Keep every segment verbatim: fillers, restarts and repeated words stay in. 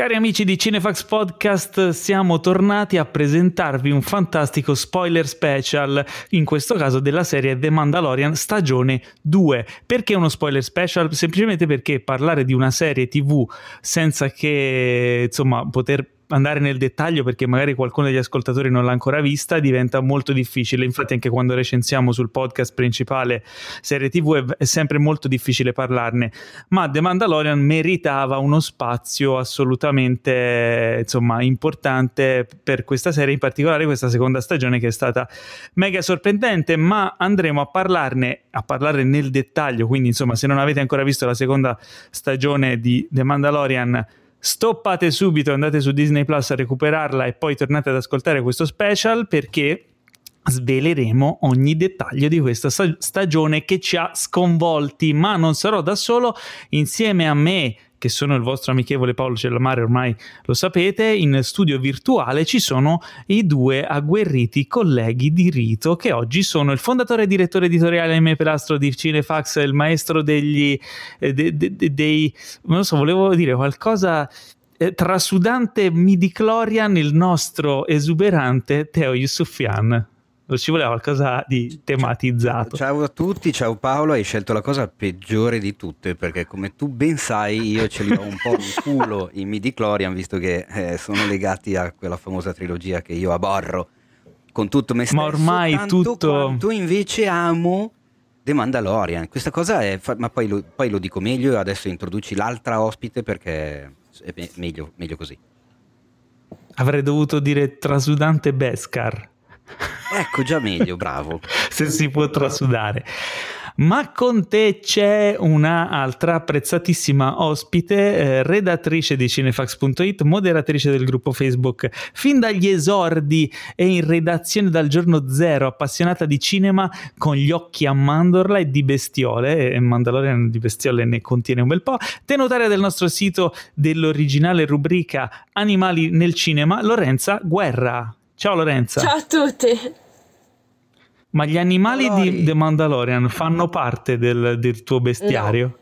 Cari amici di Cinefax Podcast, siamo tornati a presentarvi un fantastico spoiler special, in questo caso della serie The Mandalorian stagione due. Perché uno spoiler special? Semplicemente perché parlare di una serie tivù senza che, insomma, poter andare nel dettaglio, perché magari qualcuno degli ascoltatori non l'ha ancora vista, diventa molto difficile. Infatti anche quando recensiamo sul podcast principale serie tivù è sempre molto difficile parlarne, ma The Mandalorian meritava uno spazio assolutamente, insomma, importante per questa serie, in particolare questa seconda stagione che è stata mega sorprendente, ma andremo a parlarne a parlare nel dettaglio. Quindi, insomma, se non avete ancora visto la seconda stagione di The Mandalorian, stoppate subito, andate su Disney Plus a recuperarla e poi tornate ad ascoltare questo special, perché sveleremo ogni dettaglio di questa stagione che ci ha sconvolti. Ma non sarò da solo, insieme a me, che sono il vostro amichevole Paolo Cellamare, ormai lo sapete, in studio virtuale ci sono i due agguerriti colleghi di rito che oggi sono il fondatore e direttore editoriale M. Pelastro di Cinefax, il maestro degli... Eh, de, de, de, dei... non so, volevo dire qualcosa... Eh, trasudante midichlorian, il nostro esuberante Teo Yusufian. Ci voleva qualcosa di tematizzato. Ciao a tutti, ciao Paolo, hai scelto la cosa peggiore di tutte, perché come tu ben sai io ce li ho un po' in culo i midichlorian, visto che eh, sono legati a quella famosa trilogia che io aborro con tutto me stesso. Ma ormai tanto tutto... quanto invece amo The Mandalorian. Questa cosa è... Fa... ma poi lo, poi lo dico meglio, adesso introduci l'altra ospite perché è me- meglio, meglio così. Avrei dovuto dire trasudante Beskar. Ecco, già meglio, bravo. Se si può trasudare. Ma con te c'è un'altra apprezzatissima ospite, eh, redattrice di cinefax punto it, moderatrice del gruppo Facebook fin dagli esordi e in redazione dal giorno zero, appassionata di cinema con gli occhi a mandorla e di bestiole, e Mandalorian di bestiole ne contiene un bel po', tenutaria del nostro sito dell'originale rubrica Animali nel cinema, Lorenza Guerra. Ciao Lorenza. Ciao a tutti. Ma gli animali Mandalori. di The Mandalorian fanno parte del, del tuo bestiario?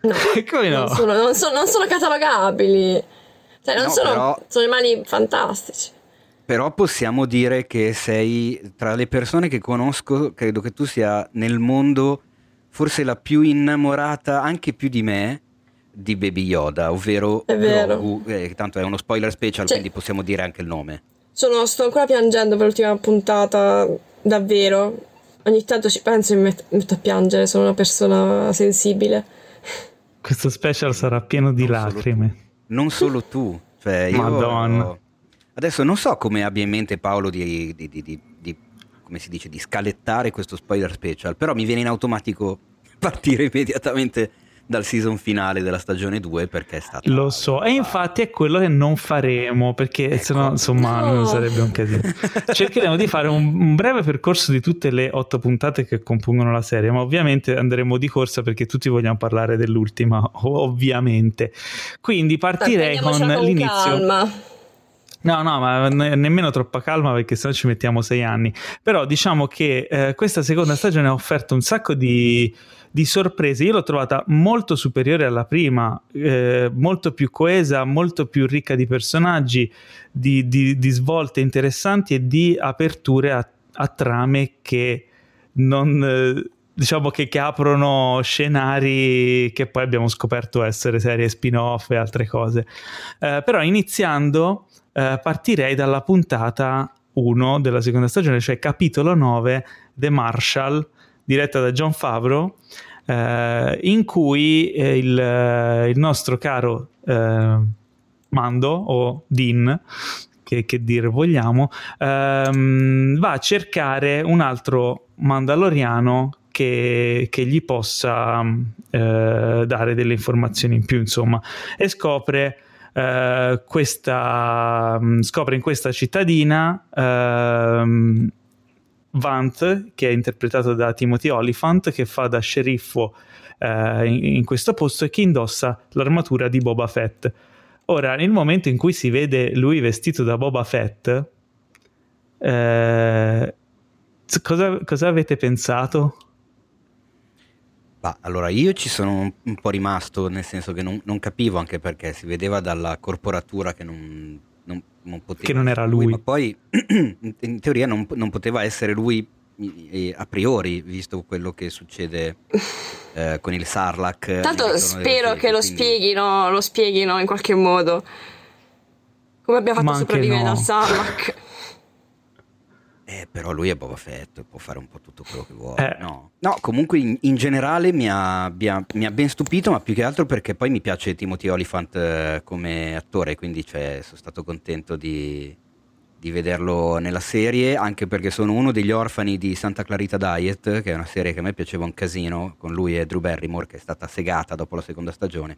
No, no. Come no? Non sono, non sono, non sono catalogabili. Cioè, non no, sono, però, sono animali fantastici. Però possiamo dire che sei, tra le persone che conosco, credo che tu sia nel mondo forse la più innamorata, anche più di me, di Baby Yoda, ovvero Grogu, eh, tanto è uno spoiler special, cioè, quindi possiamo dire anche il nome. Sono, sto ancora piangendo per l'ultima puntata, davvero. Ogni tanto ci penso e mi metto a piangere, sono una persona sensibile. Questo special sarà pieno di non lacrime. Solo non solo tu. Cioè, io Madonna. Ho... Adesso non so come abbia in mente Paolo di, di, di, di, di, come si dice, di scalettare questo spoiler special, però mi viene in automatico partire immediatamente dal season finale della stagione due, perché è stato... Lo so, e infatti è quello che non faremo, perché ecco, sennò, insomma, no, non sarebbe un casino. Cercheremo di fare un, un breve percorso di tutte le otto puntate che compongono la serie, ma ovviamente andremo di corsa perché tutti vogliamo parlare dell'ultima, ovviamente. Quindi partirei con, con l'inizio... Calma. No, no, ma ne- nemmeno troppa calma, perché sennò ci mettiamo sei anni. Però diciamo che eh, questa seconda stagione ha offerto un sacco di... di sorprese. Io l'ho trovata molto superiore alla prima, eh, molto più coesa, molto più ricca di personaggi, di, di, di svolte interessanti e di aperture a, a trame che non eh, diciamo che, che aprono scenari che poi abbiamo scoperto essere serie spin-off e altre cose. Eh, però iniziando eh, partirei dalla puntata uno della seconda stagione, cioè capitolo nove, The Marshal, diretta da Jon Favreau, eh, in cui eh, il, il nostro caro eh, Mando, o Din, che, che dire vogliamo, ehm, va a cercare un altro mandaloriano che, che gli possa eh, dare delle informazioni in più, insomma, e scopre... Eh, questa, scopre in questa cittadina... Ehm, Vant, che è interpretato da Timothy Oliphant, che fa da sceriffo eh, in, in questo posto, e che indossa l'armatura di Boba Fett. Ora, nel momento in cui si vede lui vestito da Boba Fett, eh, cosa, cosa avete pensato? Bah, allora io ci sono un, un po' rimasto, nel senso che non, non capivo, anche perché si vedeva dalla corporatura che non, non, non poteva, che non era lui, lui ma poi in teoria non, non poteva essere lui a priori, visto quello che succede eh, con il Sarlacc. Tanto spero che lo spieghino, lo spieghino in qualche modo, come abbiamo fatto a sopravvivere dal Sarlacc. Eh, però lui è Boba Fett, può fare un po' tutto quello che vuole. Eh. No. no, comunque in, in generale mi ha, mi ha ben stupito, ma più che altro perché poi mi piace Timothy Oliphant come attore, quindi cioè, sono stato contento di, di vederlo nella serie, anche perché sono uno degli orfani di Santa Clarita Diet, che è una serie che a me piaceva un casino, con lui e Drew Barrymore, che è stata segata dopo la seconda stagione.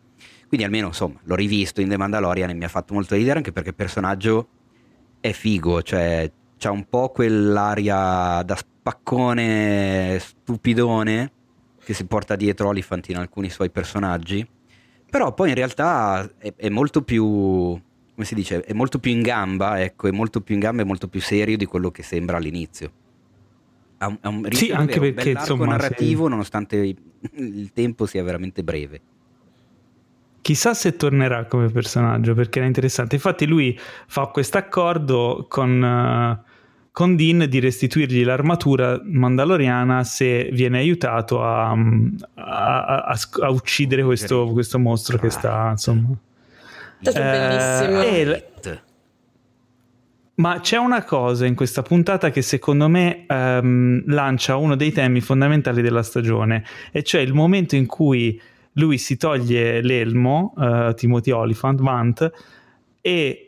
Quindi almeno insomma l'ho rivisto in The Mandalorian e mi ha fatto molto ridere, anche perché il personaggio è figo, cioè c'ha un po' quell'aria da spaccone stupidone che si porta dietro Oliphant in alcuni suoi personaggi, però poi in realtà è, è molto più, come si dice, è molto più in gamba, ecco, è molto più in gamba e molto più serio di quello che sembra all'inizio. Ha un, ha un sì, anche perché, un bell'arco insomma, narrativo, sì, nonostante il tempo sia veramente breve. Chissà se tornerà come personaggio, perché era interessante. Infatti lui fa questo accordo con... Uh... con Din di restituirgli l'armatura mandaloriana se viene aiutato a, a, a, a uccidere questo, questo mostro che sta insomma è stato bellissimo. Eh, e, ma c'è una cosa in questa puntata che secondo me ehm, lancia uno dei temi fondamentali della stagione, e cioè il momento in cui lui si toglie l'elmo, eh, Timothy Oliphant Mant, e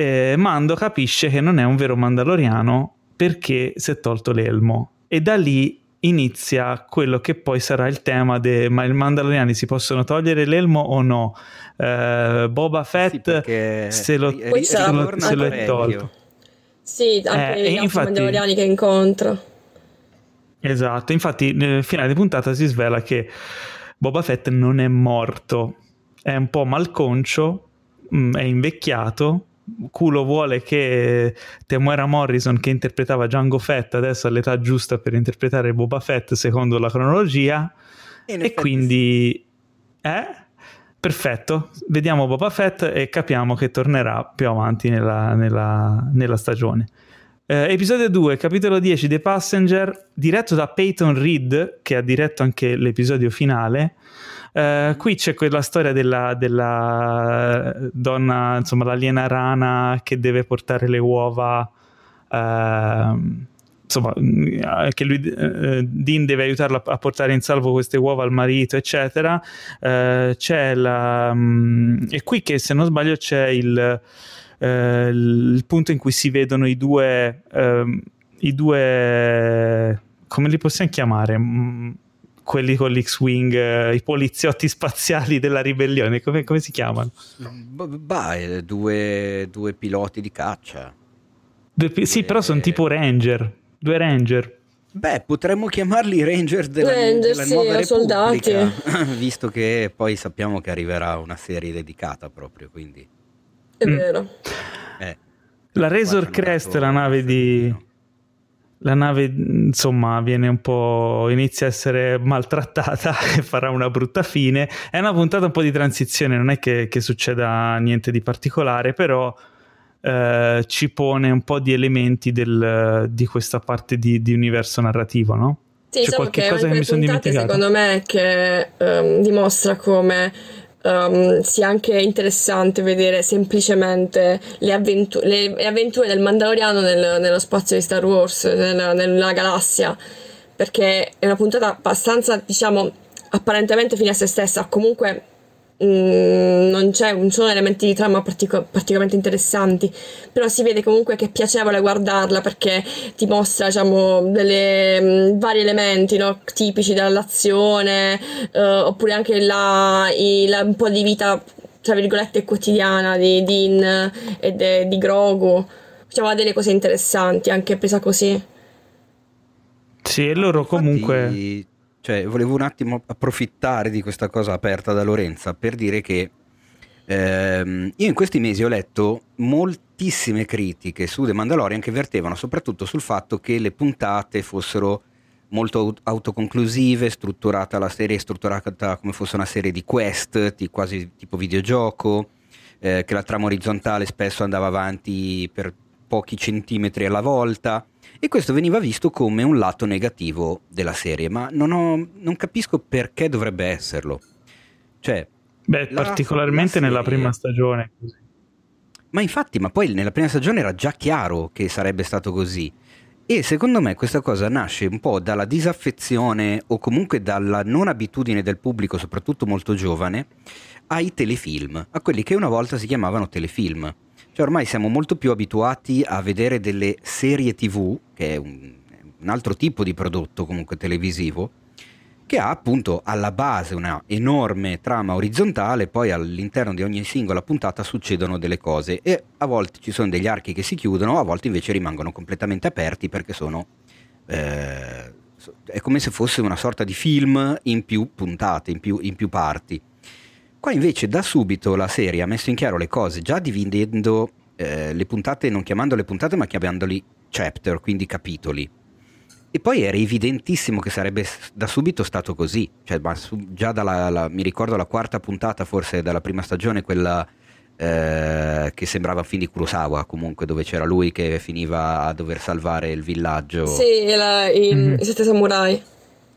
Eh, Mando capisce che non è un vero mandaloriano perché si è tolto l'elmo, e da lì inizia quello che poi sarà il tema de, ma i mandaloriani si possono togliere l'elmo o no? Eh, Boba Fett sì, se lo, ri- se lo, se lo è tolto, sì, anche eh, gli altri infatti, mandaloriani che incontra. Esatto, infatti nel finale di puntata si svela che Boba Fett non è morto, è un po' malconcio, mh, è invecchiato. Culo vuole che Temuera Morrison, che interpretava Jango Fett, adesso ha l'età giusta per interpretare Boba Fett secondo la cronologia, e, e quindi sì. eh? Perfetto, vediamo Boba Fett e capiamo che tornerà più avanti nella, nella, nella stagione. Eh, episodio due, capitolo dieci, The Passenger, diretto da Peyton Reed, che ha diretto anche l'episodio finale. Uh, qui c'è quella storia della, della donna, insomma l'aliena rana che deve portare le uova, uh, insomma che lui, uh, Din deve aiutarla a portare in salvo queste uova al marito, eccetera. Uh, c'è la um, è qui che, se non sbaglio, c'è il, uh, il punto in cui si vedono i due uh, i due, come li possiamo chiamare? Mm, quelli con l'X-Wing, eh, i poliziotti spaziali della ribellione, come, come si chiamano? Beh, due, due piloti di caccia. Due, due, sì, però sono tipo ranger, due ranger. Beh, potremmo chiamarli ranger della, ranger, della sì, nuova Repubblica, soldati. Visto che poi sappiamo che arriverà una serie dedicata proprio, quindi. È mm. vero. Eh, la Razor Crest, la nave di... No. La nave, insomma, viene un po', inizia a essere maltrattata e farà una brutta fine. È una puntata un po' di transizione, non è che, che succeda niente di particolare, però eh, ci pone un po' di elementi del, di questa parte di, di universo narrativo, no? Sì, c'è qualche cosa che mi sono dimenticato. Secondo me che um, dimostra come um, sia anche interessante vedere semplicemente le, avventu- le, le avventure del Mandaloriano nel, nello spazio di Star Wars, nella, nella galassia, perché è una puntata abbastanza, diciamo, apparentemente fine a se stessa. Comunque mh, non c'è, non sono elementi di trama partico- particolarmente interessanti, però si vede comunque che è piacevole guardarla, perché ti mostra, diciamo, delle, mh, vari elementi, no? Tipici dell'azione, eh, oppure anche la, il, un po' di vita tra virgolette quotidiana di Din e de, di Grogu, diciamo, ha delle cose interessanti anche presa così. Sì, e loro comunque... Infatti... Cioè, volevo un attimo approfittare di questa cosa aperta da Lorenza per dire che ehm, io in questi mesi ho letto moltissime critiche su The Mandalorian che vertevano soprattutto sul fatto che le puntate fossero molto autoconclusive, strutturata la serie, strutturata come fosse una serie di quest, di quasi tipo videogioco, eh, che la trama orizzontale spesso andava avanti per pochi centimetri alla volta, e questo veniva visto come un lato negativo della serie, ma non, ho, non capisco perché dovrebbe esserlo. Cioè, beh, la, particolarmente la serie, nella prima stagione. Ma infatti, ma poi nella prima stagione era già chiaro che sarebbe stato così. E secondo me questa cosa nasce un po' dalla disaffezione o comunque dalla non abitudine del pubblico, soprattutto molto giovane, ai telefilm, a quelli che una volta si chiamavano telefilm. Cioè ormai siamo molto più abituati a vedere delle serie tivù, che è un, un altro tipo di prodotto comunque televisivo, che ha appunto alla base una enorme trama orizzontale, poi all'interno di ogni singola puntata succedono delle cose e a volte ci sono degli archi che si chiudono, a volte invece rimangono completamente aperti perché sono eh, è come se fosse una sorta di film in più puntate, in più, in più parti. Qua invece da subito la serie ha messo in chiaro le cose, già dividendo eh, le puntate, non chiamandole puntate ma chiamandoli chapter, quindi capitoli. E poi era evidentissimo che sarebbe da subito stato così, cioè, ma su, già dalla, la, mi ricordo la quarta puntata forse dalla prima stagione, quella eh, che sembrava un film di Kurosawa comunque, dove c'era lui che finiva a dover salvare il villaggio. Sì, la, il, mm-hmm. i sette samurai.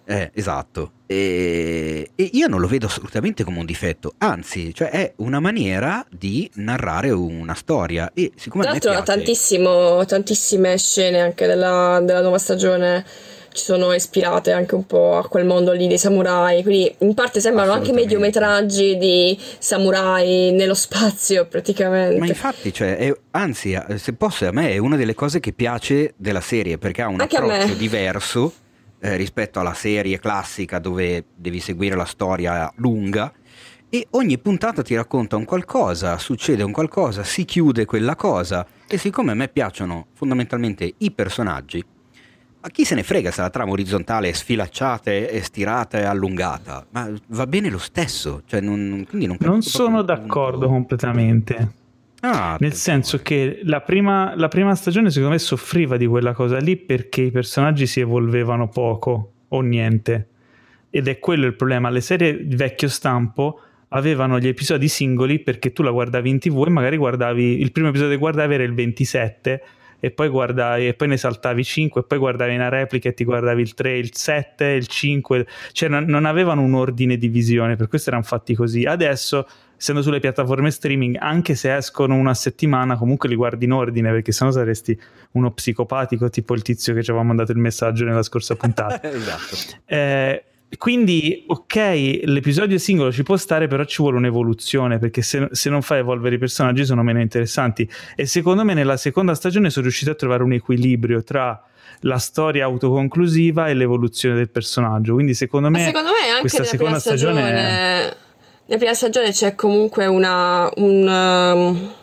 Eh, esatto, e, e io non lo vedo assolutamente come un difetto, anzi, cioè è una maniera di narrare una storia. E siccome tra l'altro ha tantissimo, tantissime scene anche della, della nuova stagione ci sono ispirate anche un po' a quel mondo lì dei samurai, quindi in parte sembrano anche mediometraggi di samurai nello spazio praticamente. Ma infatti, cioè, è, anzi, se posso, a me è una delle cose che piace della serie, perché ha un anche approccio diverso Eh, rispetto alla serie classica dove devi seguire la storia lunga, e ogni puntata ti racconta un qualcosa, succede un qualcosa, si chiude quella cosa, e siccome a me piacciono fondamentalmente i personaggi, a chi se ne frega se la trama orizzontale è sfilacciata, è stirata, è allungata, ma va bene lo stesso, cioè non, quindi non, non sono d'accordo punto. completamente. Ah, nel senso che la prima, la prima stagione secondo me soffriva di quella cosa lì perché i personaggi si evolvevano poco o niente, ed è quello il problema. Le serie di vecchio stampo avevano gli episodi singoli perché tu la guardavi in TV e magari guardavi il primo episodio che guardavi era il ventisette e poi guardavi e poi ne saltavi cinque e poi guardavi una replica e ti guardavi il tre, il sette, il cinque, cioè non, non avevano un ordine di visione, per questo erano fatti così. Adesso, essendo sulle piattaforme streaming, anche se escono una settimana comunque li guardi in ordine, perché sennò saresti uno psicopatico tipo il tizio che ci aveva mandato il messaggio nella scorsa puntata. Esatto. Eh, quindi ok, l'episodio singolo ci può stare, però ci vuole un'evoluzione, perché se, se non fai evolvere i personaggi sono meno interessanti, e secondo me nella seconda stagione sono riuscito a trovare un equilibrio tra la storia autoconclusiva e l'evoluzione del personaggio, quindi secondo me, secondo me anche questa seconda stagione, stagione è... Nella prima stagione c'è comunque una, un, um,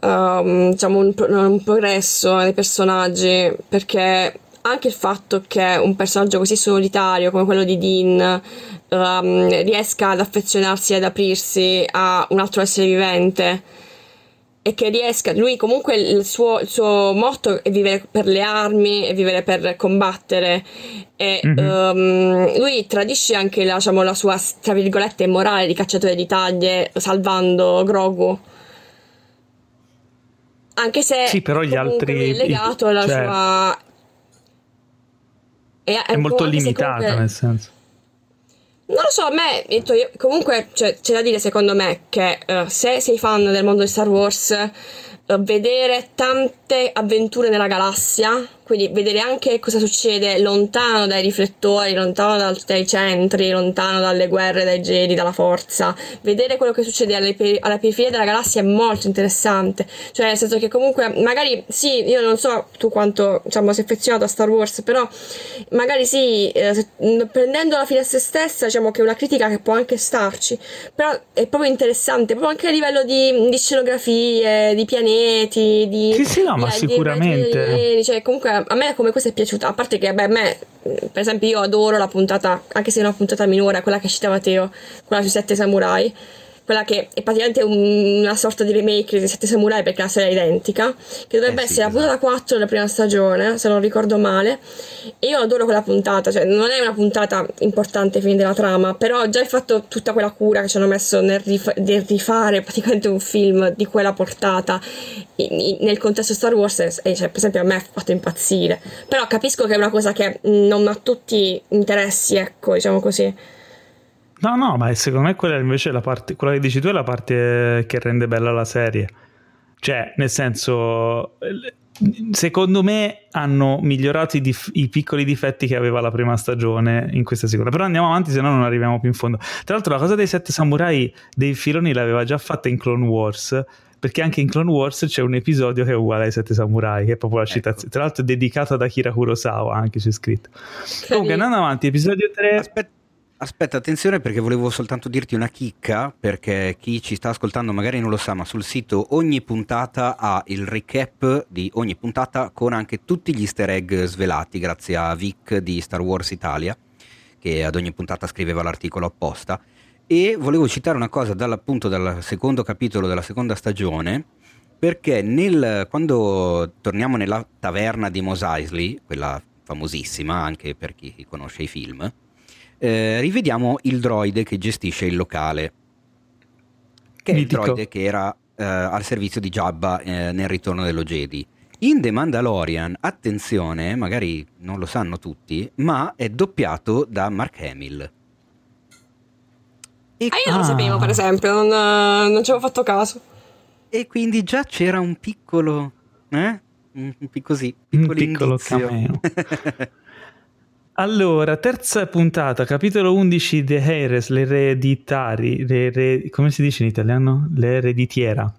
um, diciamo un, un progresso dei personaggi, perché anche il fatto che un personaggio così solitario come quello di Dean um, riesca ad affezionarsi e ad aprirsi a un altro essere vivente, e che riesca, lui comunque il suo, il suo motto è vivere per le armi, è vivere per combattere, e mm-hmm. um, lui tradisce anche la, diciamo, la sua tra virgolette morale di cacciatore di taglie salvando Grogu, anche se sì, però gli altri è legato alla cioè, sua è, è, è molto limitata comunque... nel senso non lo so, a me io, comunque cioè, c'è da dire secondo me che uh, se sei fan del mondo di Star Wars, uh, vedere tante avventure nella galassia, quindi vedere anche cosa succede lontano dai riflettori, lontano dal, dai centri, lontano dalle guerre, dai Jedi, dalla forza, vedere quello che succede alle, alla periferia della galassia è molto interessante, cioè nel senso che comunque magari sì, io non so tu quanto diciamo sei affezionato a Star Wars, però magari sì, eh, se, prendendola fine a se stessa, diciamo che è una critica che può anche starci, però è proprio interessante, proprio anche a livello di, di scenografie, di pianeti, di sì sì no, eh, ma sicuramente di, di, di, cioè comunque a me come questa è piaciuta, a parte che beh, a me per esempio io adoro la puntata, anche se è una puntata minore, quella che citava Teo, quella sui sette samurai, quella che è praticamente un, una sorta di remake di Sette Samurai, perché la serie è identica, che dovrebbe eh sì, essere esatto. la puntata quattro della prima stagione, se non ricordo male, e io adoro quella puntata, cioè non è una puntata importante fin della trama, però già hai fatto tutta quella cura che ci hanno messo nel, rif- nel rifare praticamente un film di quella portata in, in, nel contesto Star Wars, e cioè, per esempio a me ha fatto impazzire, però capisco che è una cosa che non a tutti interessi, ecco, diciamo così. No, no, ma secondo me quella invece è la parte, quella che dici tu è la parte che rende bella la serie. Cioè, nel senso, secondo me hanno migliorato i, dif- i piccoli difetti che aveva la prima stagione in questa seconda. Però andiamo avanti, se no non arriviamo più in fondo. Tra l'altro la cosa dei Sette Samurai dei Filoni l'aveva già fatta in Clone Wars, perché anche in Clone Wars c'è un episodio che è uguale ai Sette Samurai, che è proprio la ecco. citazione, tra l'altro è dedicato ad Akira Kurosawa, anche c'è scritto. Carino. Comunque andando avanti, episodio tre. Aspetta, aspetta, attenzione, perché volevo soltanto dirti una chicca, perché chi ci sta ascoltando magari non lo sa, ma sul sito ogni puntata ha il recap di ogni puntata con anche tutti gli easter egg svelati, grazie a Vic di Star Wars Italia, che ad ogni puntata scriveva l'articolo apposta. E volevo citare una cosa dall'appunto dal secondo capitolo della seconda stagione, perché nel, quando torniamo nella taverna di Mos Eisley, quella famosissima anche per chi conosce i film, eh, rivediamo il droide che gestisce il locale, che è il droide che era eh, al servizio di Jabba eh, nel ritorno dello Jedi. In The Mandalorian, attenzione, magari non lo sanno tutti, ma è doppiato da Mark Hamill. Ah, io non lo sapevo, per esempio, non, non ci avevo fatto caso. E quindi già c'era un piccolo, eh? Un, così, un piccolo cameo. Allora, terza puntata, capitolo undici, The Heiress, le ereditari, le re, come si dice in italiano? L'ereditiera.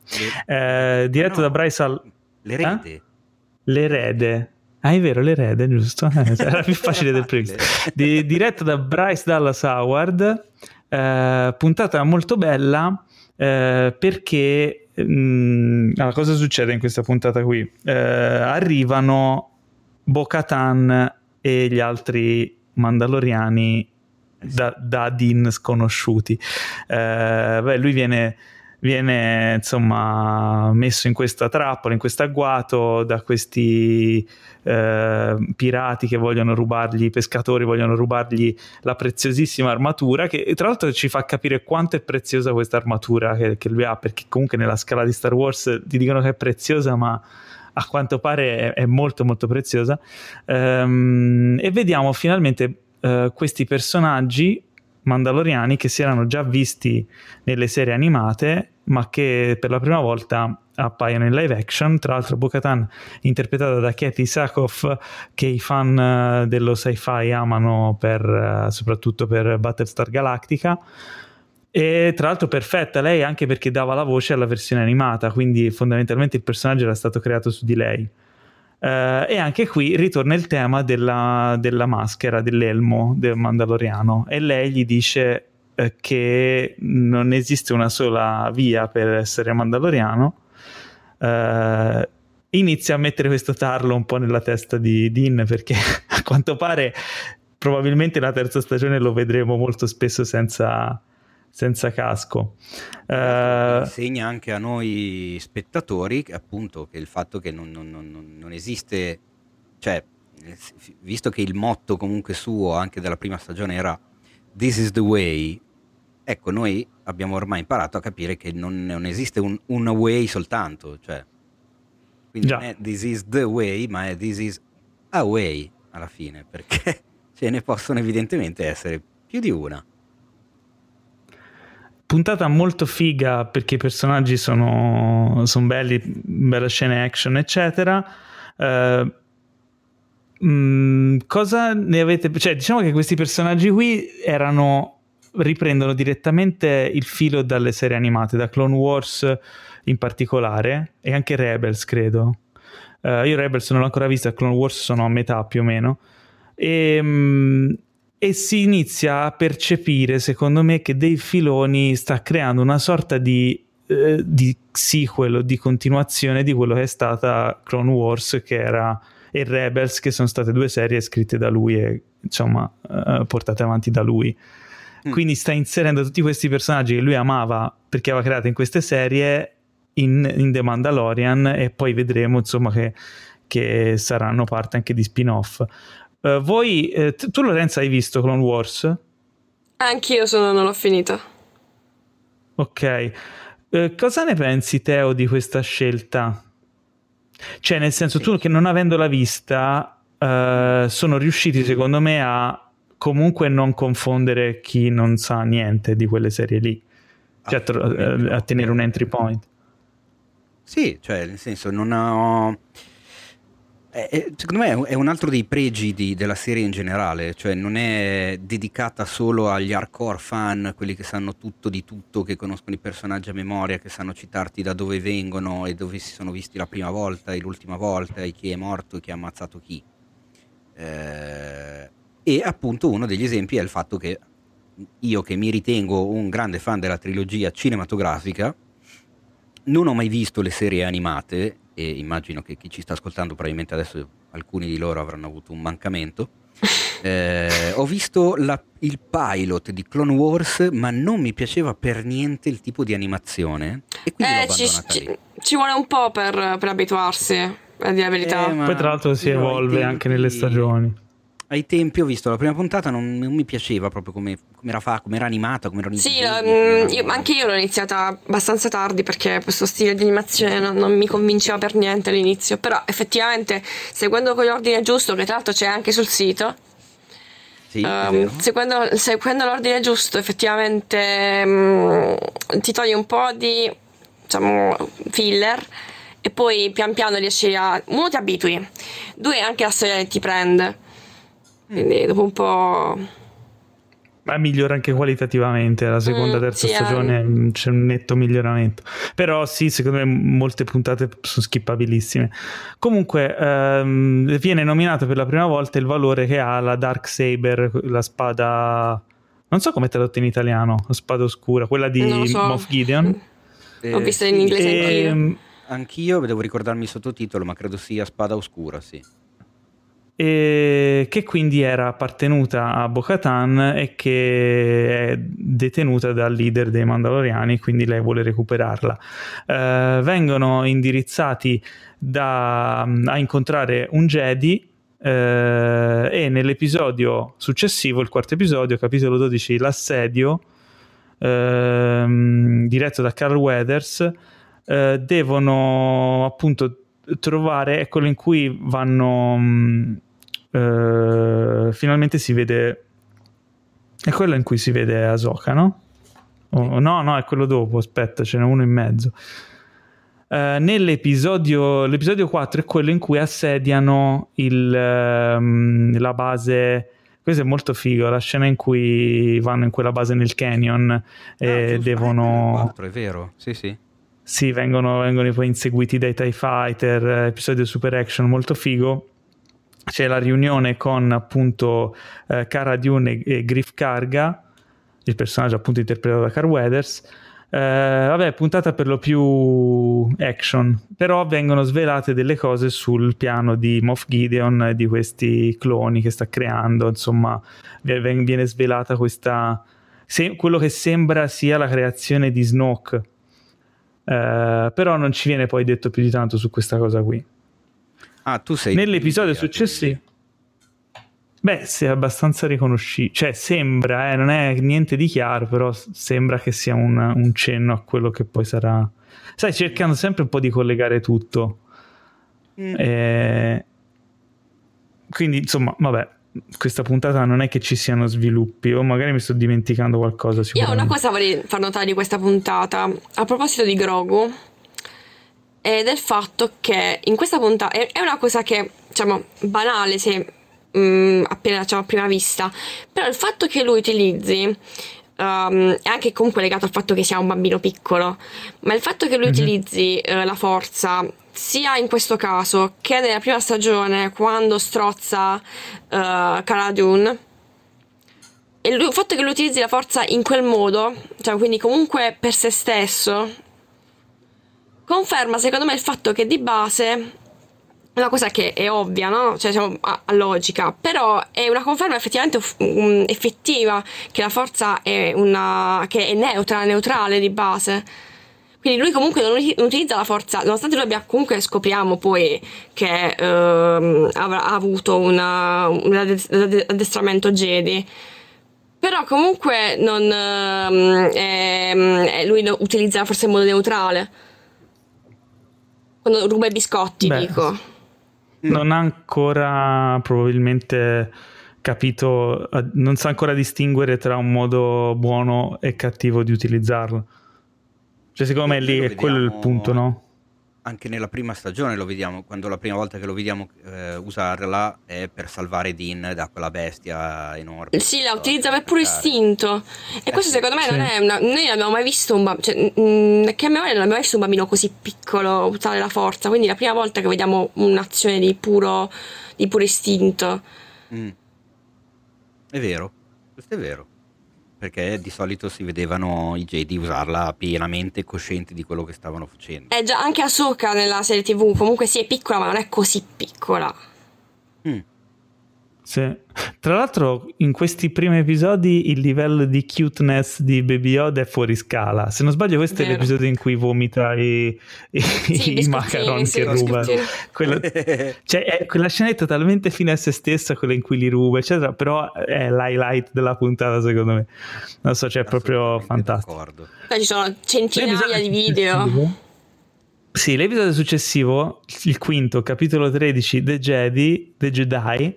Le... Eh, diretto no, da Bryce Al... L'erede. Eh? L'erede. Ah, è vero, l'erede, giusto? Era più facile del primo. Di, diretto da Bryce Dallas Howard. Uh, puntata molto bella uh, perché mh, allora, cosa succede in questa puntata qui? Uh, arrivano Bo-Katan e gli altri mandaloriani da, da Din sconosciuti. Uh, beh, lui viene, viene insomma messo in questa trappola, in questo agguato da questi Uh, pirati che vogliono rubargli, pescatori vogliono rubargli la preziosissima armatura, che tra l'altro ci fa capire quanto è preziosa questa armatura che, che lui ha, perché comunque nella scala di Star Wars ti dicono che è preziosa, ma a quanto pare è, è molto molto preziosa. Um, e vediamo finalmente uh, questi personaggi mandaloriani che si erano già visti nelle serie animate, ma che per la prima volta appaiono in live action. Tra l'altro Bo-Katan interpretata da Katie Sackhoff, che i fan dello sci-fi amano per, soprattutto per Battlestar Galactica, e tra l'altro perfetta lei anche perché dava la voce alla versione animata, quindi fondamentalmente il personaggio era stato creato su di lei. Uh, e anche qui ritorna il tema della, della maschera, dell'elmo del mandaloriano, e lei gli dice uh, che non esiste una sola via per essere mandaloriano. Uh, inizia a mettere questo tarlo un po' nella testa di Din, perché a quanto pare probabilmente la terza stagione lo vedremo molto spesso senza, senza casco. Uh, insegna anche a noi spettatori appunto che il fatto che non, non, non, non esiste, cioè visto che il motto comunque suo anche della prima stagione era "This is the way", ecco, noi abbiamo ormai imparato a capire che non, non esiste un, un way soltanto, cioè quindi Già. non è "this is the way", ma è "this is a way" alla fine, perché ce ne possono evidentemente essere più di una. Puntata molto figa perché i personaggi sono, sono belli, bella scena action eccetera. Uh, mh, cosa ne avete, cioè diciamo che questi personaggi qui erano riprendono direttamente il filo dalle serie animate, da Clone Wars in particolare, e anche Rebels credo. Uh, io Rebels non l'ho ancora vista, Clone Wars sono a metà più o meno, e, um, e si inizia a percepire secondo me che Dave Filoni sta creando una sorta di, eh, di sequel o di continuazione di quello che è stata Clone Wars, che era, e Rebels, che sono state due serie scritte da lui e insomma eh, portate avanti da lui. mm. Quindi sta inserendo tutti questi personaggi che lui amava perché aveva creato in queste serie in, in The Mandalorian, e poi vedremo insomma che, che saranno parte anche di spin-off. Uh, voi, eh, tu Lorenza hai visto Clone Wars? Anch'io sono, non l'ho finita. Ok, uh, cosa ne pensi Teo di questa scelta? Cioè nel senso tu che non avendola vista uh, sono riusciti secondo me a comunque non confondere chi non sa niente di quelle serie lì, cioè a, a tenere un entry point. Sì, cioè nel senso non ho... Eh, secondo me è un altro dei pregi di, della serie in generale, cioè non è dedicata solo agli hardcore fan, quelli che sanno tutto di tutto, che conoscono i personaggi a memoria, che sanno citarti da dove vengono e dove si sono visti la prima volta e l'ultima volta e chi è morto e chi ha ammazzato chi. Eh, e appunto uno degli esempi è il fatto che io, che mi ritengo un grande fan della trilogia cinematografica, non ho mai visto le serie animate, e immagino che chi ci sta ascoltando probabilmente adesso alcuni di loro avranno avuto un mancamento. Eh, ho visto la, il pilot di Clone Wars, ma non mi piaceva per niente il tipo di animazione e quindi eh, l'ho abbandonata ci, lì. Ci vuole un po' per, per abituarsi, a dire la verità. Eh, Poi tra l'altro si evolve tempi, anche nelle stagioni. Ai tempi ho visto la prima puntata, non, non mi piaceva proprio come era fa, come era animata, come era. Sì, um, io, anche io l'ho iniziata abbastanza tardi perché questo stile di animazione non, non mi convinceva per niente all'inizio, però effettivamente seguendo con l'ordine giusto, che tra l'altro c'è anche sul sito, sì, um, seguendo, seguendo l'ordine giusto effettivamente um, ti toglie un po' di, diciamo, filler, e poi pian piano riesci a, uno, ti abitui, due, anche la storia ti prende. Quindi dopo un po'... Ma migliora anche qualitativamente, la seconda, mm, terza sì, stagione ehm. c'è un netto miglioramento. Però sì, secondo me molte puntate sono skippabilissime. Comunque ehm, viene nominato per la prima volta il valore che ha la Darksaber, la spada... Non so come è tradotta in italiano, la spada oscura, quella di so. Moff Gideon. Eh, Ho visto in inglese e... anch'io. Anch'io, devo ricordarmi il sottotitolo, ma credo sia spada oscura, sì. E che quindi era appartenuta a Bo-Katan e che è detenuta dal leader dei Mandaloriani, quindi lei vuole recuperarla. Eh, vengono indirizzati da, a incontrare un Jedi, eh, e nell'episodio successivo, il quarto episodio, capitolo dodici, l'assedio, eh, diretto da Carl Weathers, eh, devono appunto trovare, è quello in cui vanno mh, eh, finalmente si vede, è quello in cui si vede Ahsoka, no? Oh, no no è quello dopo, aspetta, ce n'è uno in mezzo, eh, nell'episodio l'episodio quattro è quello in cui assediano il, eh, la base. Questo è molto figo, la scena in cui vanno in quella base nel canyon, ah, e devono quattro, è vero, sì sì. Sì, vengono, vengono poi inseguiti dai TIE Fighter, episodio super action molto figo. C'è la riunione con appunto eh, Cara Dune e, e Griff Karga, il personaggio appunto interpretato da Carl Weathers. Eh, vabbè, puntata per lo più action, però vengono svelate delle cose sul piano di Moff Gideon, di questi cloni che sta creando, insomma viene svelata questa, se, quello che sembra sia la creazione di Snoke. Uh, però non ci viene poi detto più di tanto su questa cosa qui. Ah, tu sei nell'episodio successivo. Beh, sei abbastanza riconoscibile, cioè sembra, eh, non è niente di chiaro, però sembra che sia un, un cenno a quello che poi sarà. Sai, cercando sempre un po' di collegare tutto, mm. eh, quindi insomma, vabbè, questa puntata non è che ci siano sviluppi, o magari mi sto dimenticando qualcosa. Io una cosa vorrei far notare di questa puntata a proposito di Grogu, è del fatto che in questa puntata è una cosa che, diciamo, banale se mh, appena, diciamo, a prima vista, però il fatto che lui utilizzi, um, è anche comunque legato al fatto che sia un bambino piccolo, ma il fatto che lui mm-hmm. utilizzi uh, la forza sia in questo caso che nella prima stagione quando strozza uh, Cara Dune, e lui, il fatto che lui utilizzi la forza in quel modo, cioè quindi comunque per se stesso, conferma secondo me il fatto che di base una cosa che è ovvia, no? Cioè, diciamo, a, a logica, però è una conferma effettivamente uff, um, effettiva che la forza è una che è neutra, neutrale di base. Quindi lui comunque non utilizza la forza, nonostante lui abbia comunque, scopriamo poi che ehm, avrà avuto una, un addestramento Jedi, però comunque non ehm, eh, lui utilizza la forza in modo neutrale. Quando ruba i biscotti, Beh, dico. Non ha ancora probabilmente capito, non sa ancora distinguere tra un modo buono e cattivo di utilizzarlo. Cioè, secondo me lì è quello il punto, no? Anche nella prima stagione lo vediamo, quando la prima volta che lo vediamo eh, usarla è per salvare Dean da quella bestia enorme. Sì, la utilizza per puro istinto. E eh, questo secondo me sì. non è una... Noi non abbiamo mai visto un bambino... Cioè, mh, che a memoria non abbiamo mai visto un bambino così piccolo usare la forza. Quindi è la prima volta che vediamo un'azione di puro, di puro istinto. Mm. È vero, questo è vero. Perché di solito si vedevano i Jedi usarla pienamente coscienti di quello che stavano facendo. Eh già, anche Ahsoka nella serie tivù comunque sì, è piccola, ma non è così piccola. Mm. Sì. Tra l'altro in questi primi episodi il livello di cuteness di Baby Yoda è fuori scala. Se non sbaglio questo Vero. è l'episodio in cui vomita i, i, sì, i macaron sì, che ruba. Quello, cioè è, quella scenetta è talmente fine a se stessa, quella in cui li ruba eccetera, però è l'highlight della puntata secondo me. Non so, cioè è proprio fantastico. Ci sono centinaia di video. Sì, l'episodio successivo, il quinto, capitolo tredici, The Jedi, The Jedi, eh,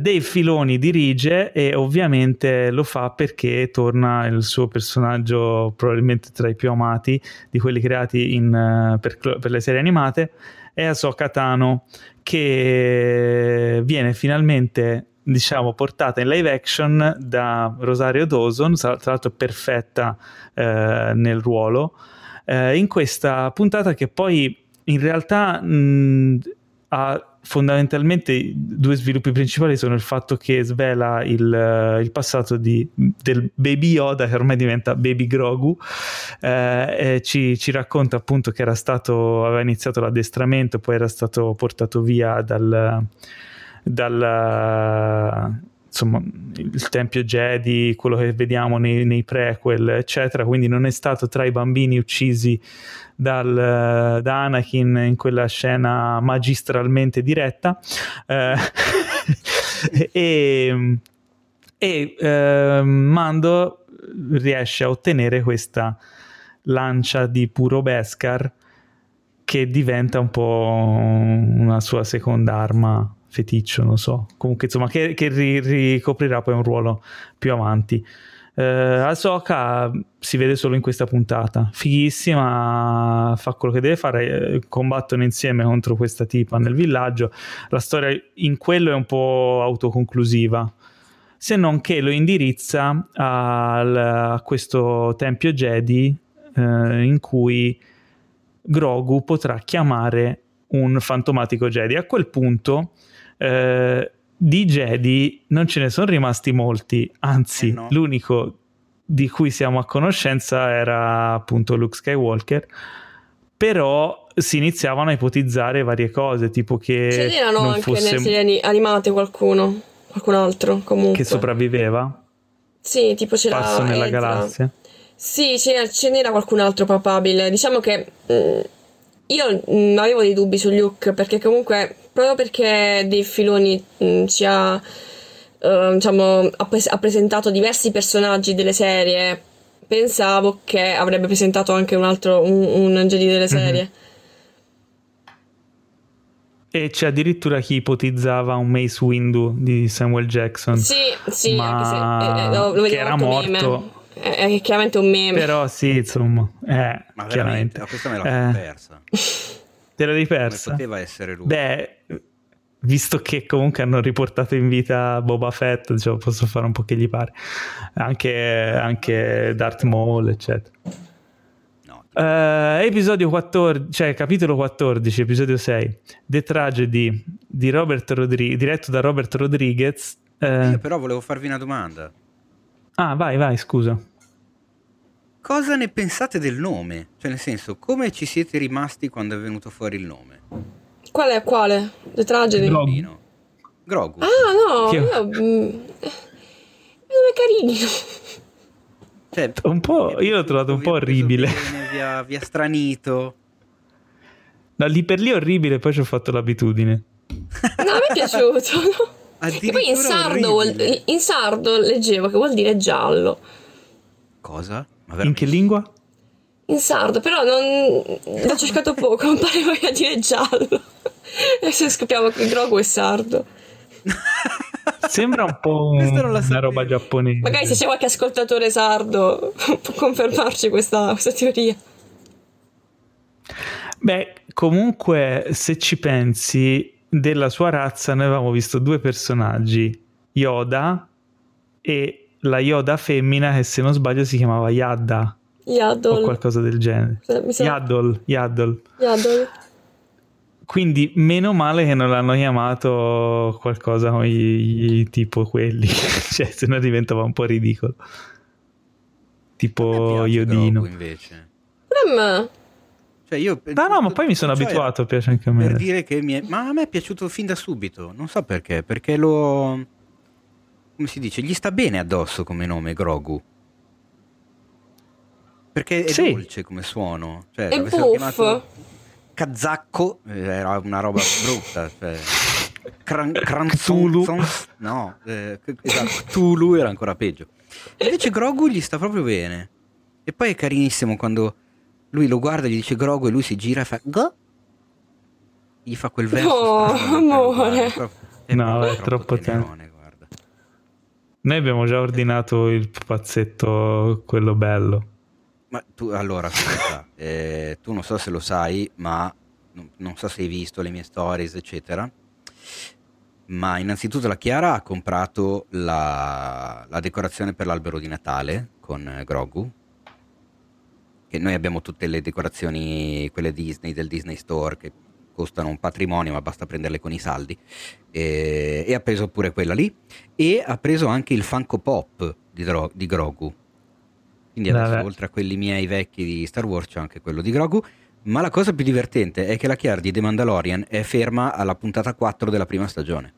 Dave Filoni dirige e ovviamente lo fa perché torna il suo personaggio probabilmente tra i più amati di quelli creati in, uh, per, per le serie animate, è Bo-Katan, che viene finalmente, diciamo, portata in live action da Rosario Dawson, tra l'altro perfetta uh, nel ruolo. Eh, in questa puntata che poi in realtà mh, ha fondamentalmente due sviluppi principali, sono il fatto che svela il, il passato di, del Baby Yoda, che ormai diventa Baby Grogu, eh, e ci, ci racconta appunto che era stato, aveva iniziato l'addestramento, poi era stato portato via dal, dal insomma il tempio Jedi, quello che vediamo nei, nei prequel eccetera, quindi non è stato tra i bambini uccisi dal, da Anakin in quella scena magistralmente diretta, eh, e, e eh, Mando riesce a ottenere questa lancia di puro Beskar che diventa un po' una sua seconda arma feticcio, non so, comunque insomma che, che ricoprirà poi un ruolo più avanti. eh, Ahsoka si vede solo in questa puntata, fighissima, fa quello che deve fare, combattono insieme contro questa tipa nel villaggio, la storia in quello è un po' autoconclusiva, se non che lo indirizza al, a questo tempio Jedi eh, in cui Grogu potrà chiamare un fantomatico Jedi. A quel punto Uh, di Jedi non ce ne sono rimasti molti, anzi eh no. l'unico di cui siamo a conoscenza era appunto Luke Skywalker, però si iniziavano a ipotizzare varie cose, tipo che ce n'erano anche fosse... nelle serie animate qualcuno, qualcun altro comunque che sopravviveva, sì, tipo c'era Passo nella Ezra. Galassia, sì, c'era, ce n'era qualcun altro papabile, diciamo che mh, io mh, avevo dei dubbi su Luke, perché comunque proprio perché Dave Filoni mh, ci ha, eh, diciamo, ha, pres- ha presentato diversi personaggi delle serie, pensavo che avrebbe presentato anche un altro, un, un Jedi delle serie. Mm-hmm. E c'è addirittura chi ipotizzava un Mace Windu di Samuel Jackson. Sì, sì, ma... anche se eh, lo, lo che era morto. Meme. È, è chiaramente un meme. Però sì, insomma, eh, ma chiaramente. Ma questa me l'ho eh. persa. Te l'hai persa? Come poteva essere lui? Beh, visto che comunque hanno riportato in vita Boba Fett, diciamo, posso fare un po' che gli pare, anche, anche Darth Maul eccetera. No, uh, episodio quattordici, cioè capitolo quattordici, episodio sei, The Tragedy di Robert Rodri- diretto da Robert Rodriguez. eh. Io però volevo farvi una domanda. Ah, vai vai, scusa. Cosa ne pensate del nome? Cioè, nel senso, come ci siete rimasti quando è venuto fuori il nome? Quale è quale? The Tragedy? Grogu. Grogu. Ah no, io... io... non è carino. Cioè, un po', io l'ho trovato un po' orribile. Bene, vi ha stranito. No, lì per lì è orribile, poi ci ho fatto l'abitudine. No, mi è piaciuto. E poi in sardo, vuol, in sardo leggevo che vuol dire giallo. Cosa? Ma in che lingua? In sardo, però non l'ho cercato poco, non pare voglia dire giallo. Adesso scopriamo che Grogu è sardo. Sembra un po' una roba giapponese. Magari se c'è qualche ascoltatore sardo può confermarci questa, questa teoria. Beh, comunque, se ci pensi, della sua razza noi avevamo visto due personaggi, Yoda e la Yoda femmina che, se non sbaglio, si chiamava Giada o qualcosa del genere. Yaddol, Yaddol. Yaddol. Quindi meno male che non l'hanno chiamato qualcosa come gli, gli, tipo quelli, cioè se no diventava un po' ridicolo, tipo Iodino invece. Ma cioè io per... no, no, ma poi mi sono cioè, abituato, piace anche a me. Per dire che mi è... ma a me è piaciuto fin da subito, non so perché, perché lo, come si dice, gli sta bene addosso come nome, Grogu. Perché è sì. dolce come suono, cioè è buffo. Kazzacco era una roba brutta, cioè Cran- Cthulhu no, eh, esatto, Cthulhu era ancora peggio. Invece Grogu gli sta proprio bene. E poi è carinissimo quando lui lo guarda e gli dice Grogu e lui si gira e fa go? Gli fa quel verso. Oh, amore. Guarda, è no, è troppo, troppo tenerone, guarda. Noi abbiamo già ordinato il pupazzetto, quello bello. Ma tu, allora, aspetta, eh, tu non so se lo sai, ma non, non so se hai visto le mie stories, eccetera, ma innanzitutto la Chiara ha comprato la, la decorazione per l'albero di Natale con Grogu, che noi abbiamo tutte le decorazioni, quelle Disney, del Disney Store, che costano un patrimonio, ma basta prenderle con i saldi, e, e ha preso pure quella lì, e ha preso anche il Funko Pop di, Dro- di Grogu. Quindi adesso, Vabbè. oltre a quelli miei vecchi di Star Wars, c'è anche quello di Grogu. Ma la cosa più divertente è che la Chiara di The Mandalorian è ferma alla puntata quattro della prima stagione.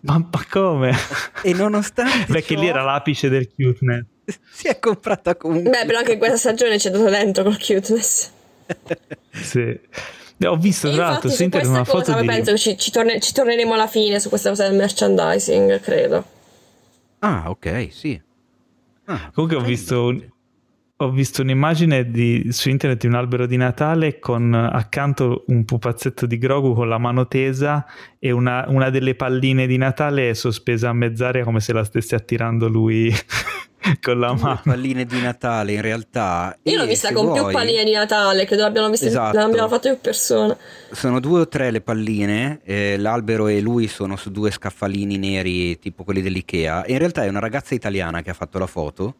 Mamma, come? E nonostante beh, ciò... che lì era l'apice del cuteness. Si è comprata comunque. Beh, però anche in questa stagione c'è tutto dentro col cuteness. Sì. Ho visto, tra l'altro, su internet una cosa, foto di... penso che ci, ci, torne, ci torneremo alla fine su questa cosa del merchandising, credo. Ah, ok, sì. Ah, comunque ho visto, un, ho visto un'immagine di, su internet di un albero di Natale con accanto un pupazzetto di Grogu con la mano tesa e una, una delle palline di Natale sospesa a mezz'aria come se la stesse attirando lui con la mano. Palline di Natale in realtà... Io l'ho vista con vuoi... più palline di Natale, credo l'abbiano vista, esatto. L'abbiamo fatto più persone. Sono due o tre le palline, eh, l'albero e lui sono su due scaffalini neri tipo quelli dell'Ikea, e in realtà è una ragazza italiana che ha fatto la foto,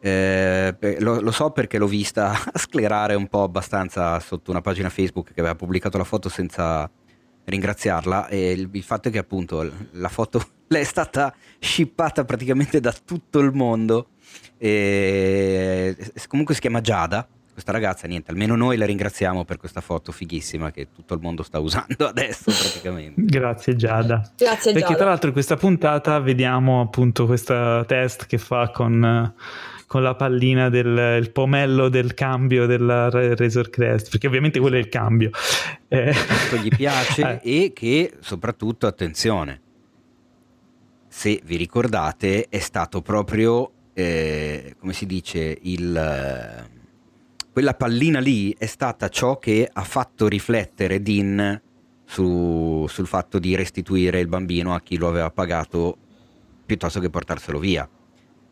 eh, lo, lo so perché l'ho vista sclerare un po' abbastanza sotto una pagina Facebook che aveva pubblicato la foto senza ringraziarla, e il, il fatto è che appunto la foto... Lei è stata shippata praticamente da tutto il mondo. E comunque si chiama Giada, questa ragazza, niente, almeno noi la ringraziamo per questa foto fighissima che tutto il mondo sta usando adesso praticamente. Grazie Giada. Grazie Giada. Perché tra l'altro in questa puntata vediamo appunto questa test che fa con, con la pallina del il pomello del cambio della Razor Crest, perché ovviamente quello è il cambio. Eh. Gli piace eh. E che soprattutto, attenzione, se vi ricordate è stato proprio, eh, come si dice, il, eh, quella pallina lì è stata ciò che ha fatto riflettere Dean su, sul fatto di restituire il bambino a chi lo aveva pagato piuttosto che portarselo via,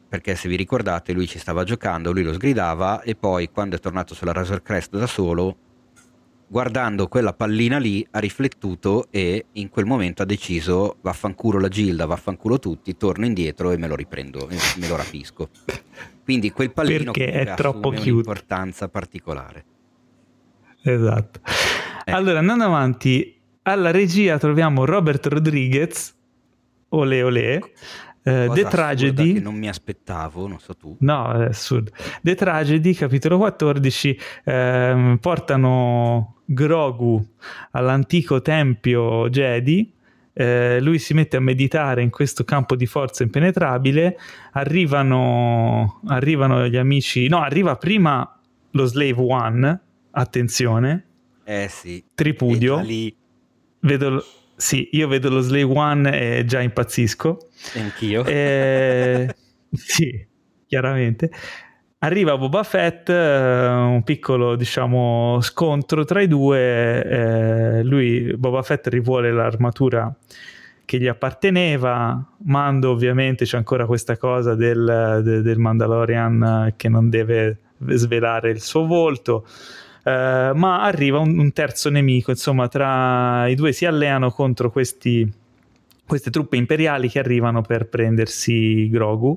perché se vi ricordate lui ci stava giocando, lui lo sgridava e poi quando è tornato sulla Razor Crest da solo, guardando quella pallina lì ha riflettuto e in quel momento ha deciso vaffanculo la Gilda, vaffanculo tutti, torno indietro e me lo riprendo, me lo rapisco. Quindi quel pallino perché è troppo cute, un'importanza particolare. Esatto. Eh. Allora andando avanti, alla regia troviamo Robert Rodriguez, olè olè, Eh, The Tragedy, che non mi aspettavo, non so tu. No, è assurdo. The Tragedy, capitolo quattordici, ehm, portano Grogu all'antico tempio Jedi. Eh, lui si mette a meditare in questo campo di forza impenetrabile. Arrivano, arrivano gli amici. No, arriva prima lo Slave I. Attenzione, eh sì, tripudio. Lì. Vedo lo, sì, io vedo lo Slave I e già impazzisco. Anch'io, eh, sì, chiaramente. Arriva Boba Fett, eh, un piccolo, diciamo, scontro tra i due. Eh, lui, Boba Fett, rivuole l'armatura che gli apparteneva. Mando, ovviamente, c'è ancora questa cosa del, de, del Mandalorian che non deve svelare il suo volto. Eh, ma arriva un, un terzo nemico, insomma, tra i due si alleano contro questi, queste truppe imperiali che arrivano per prendersi Grogu.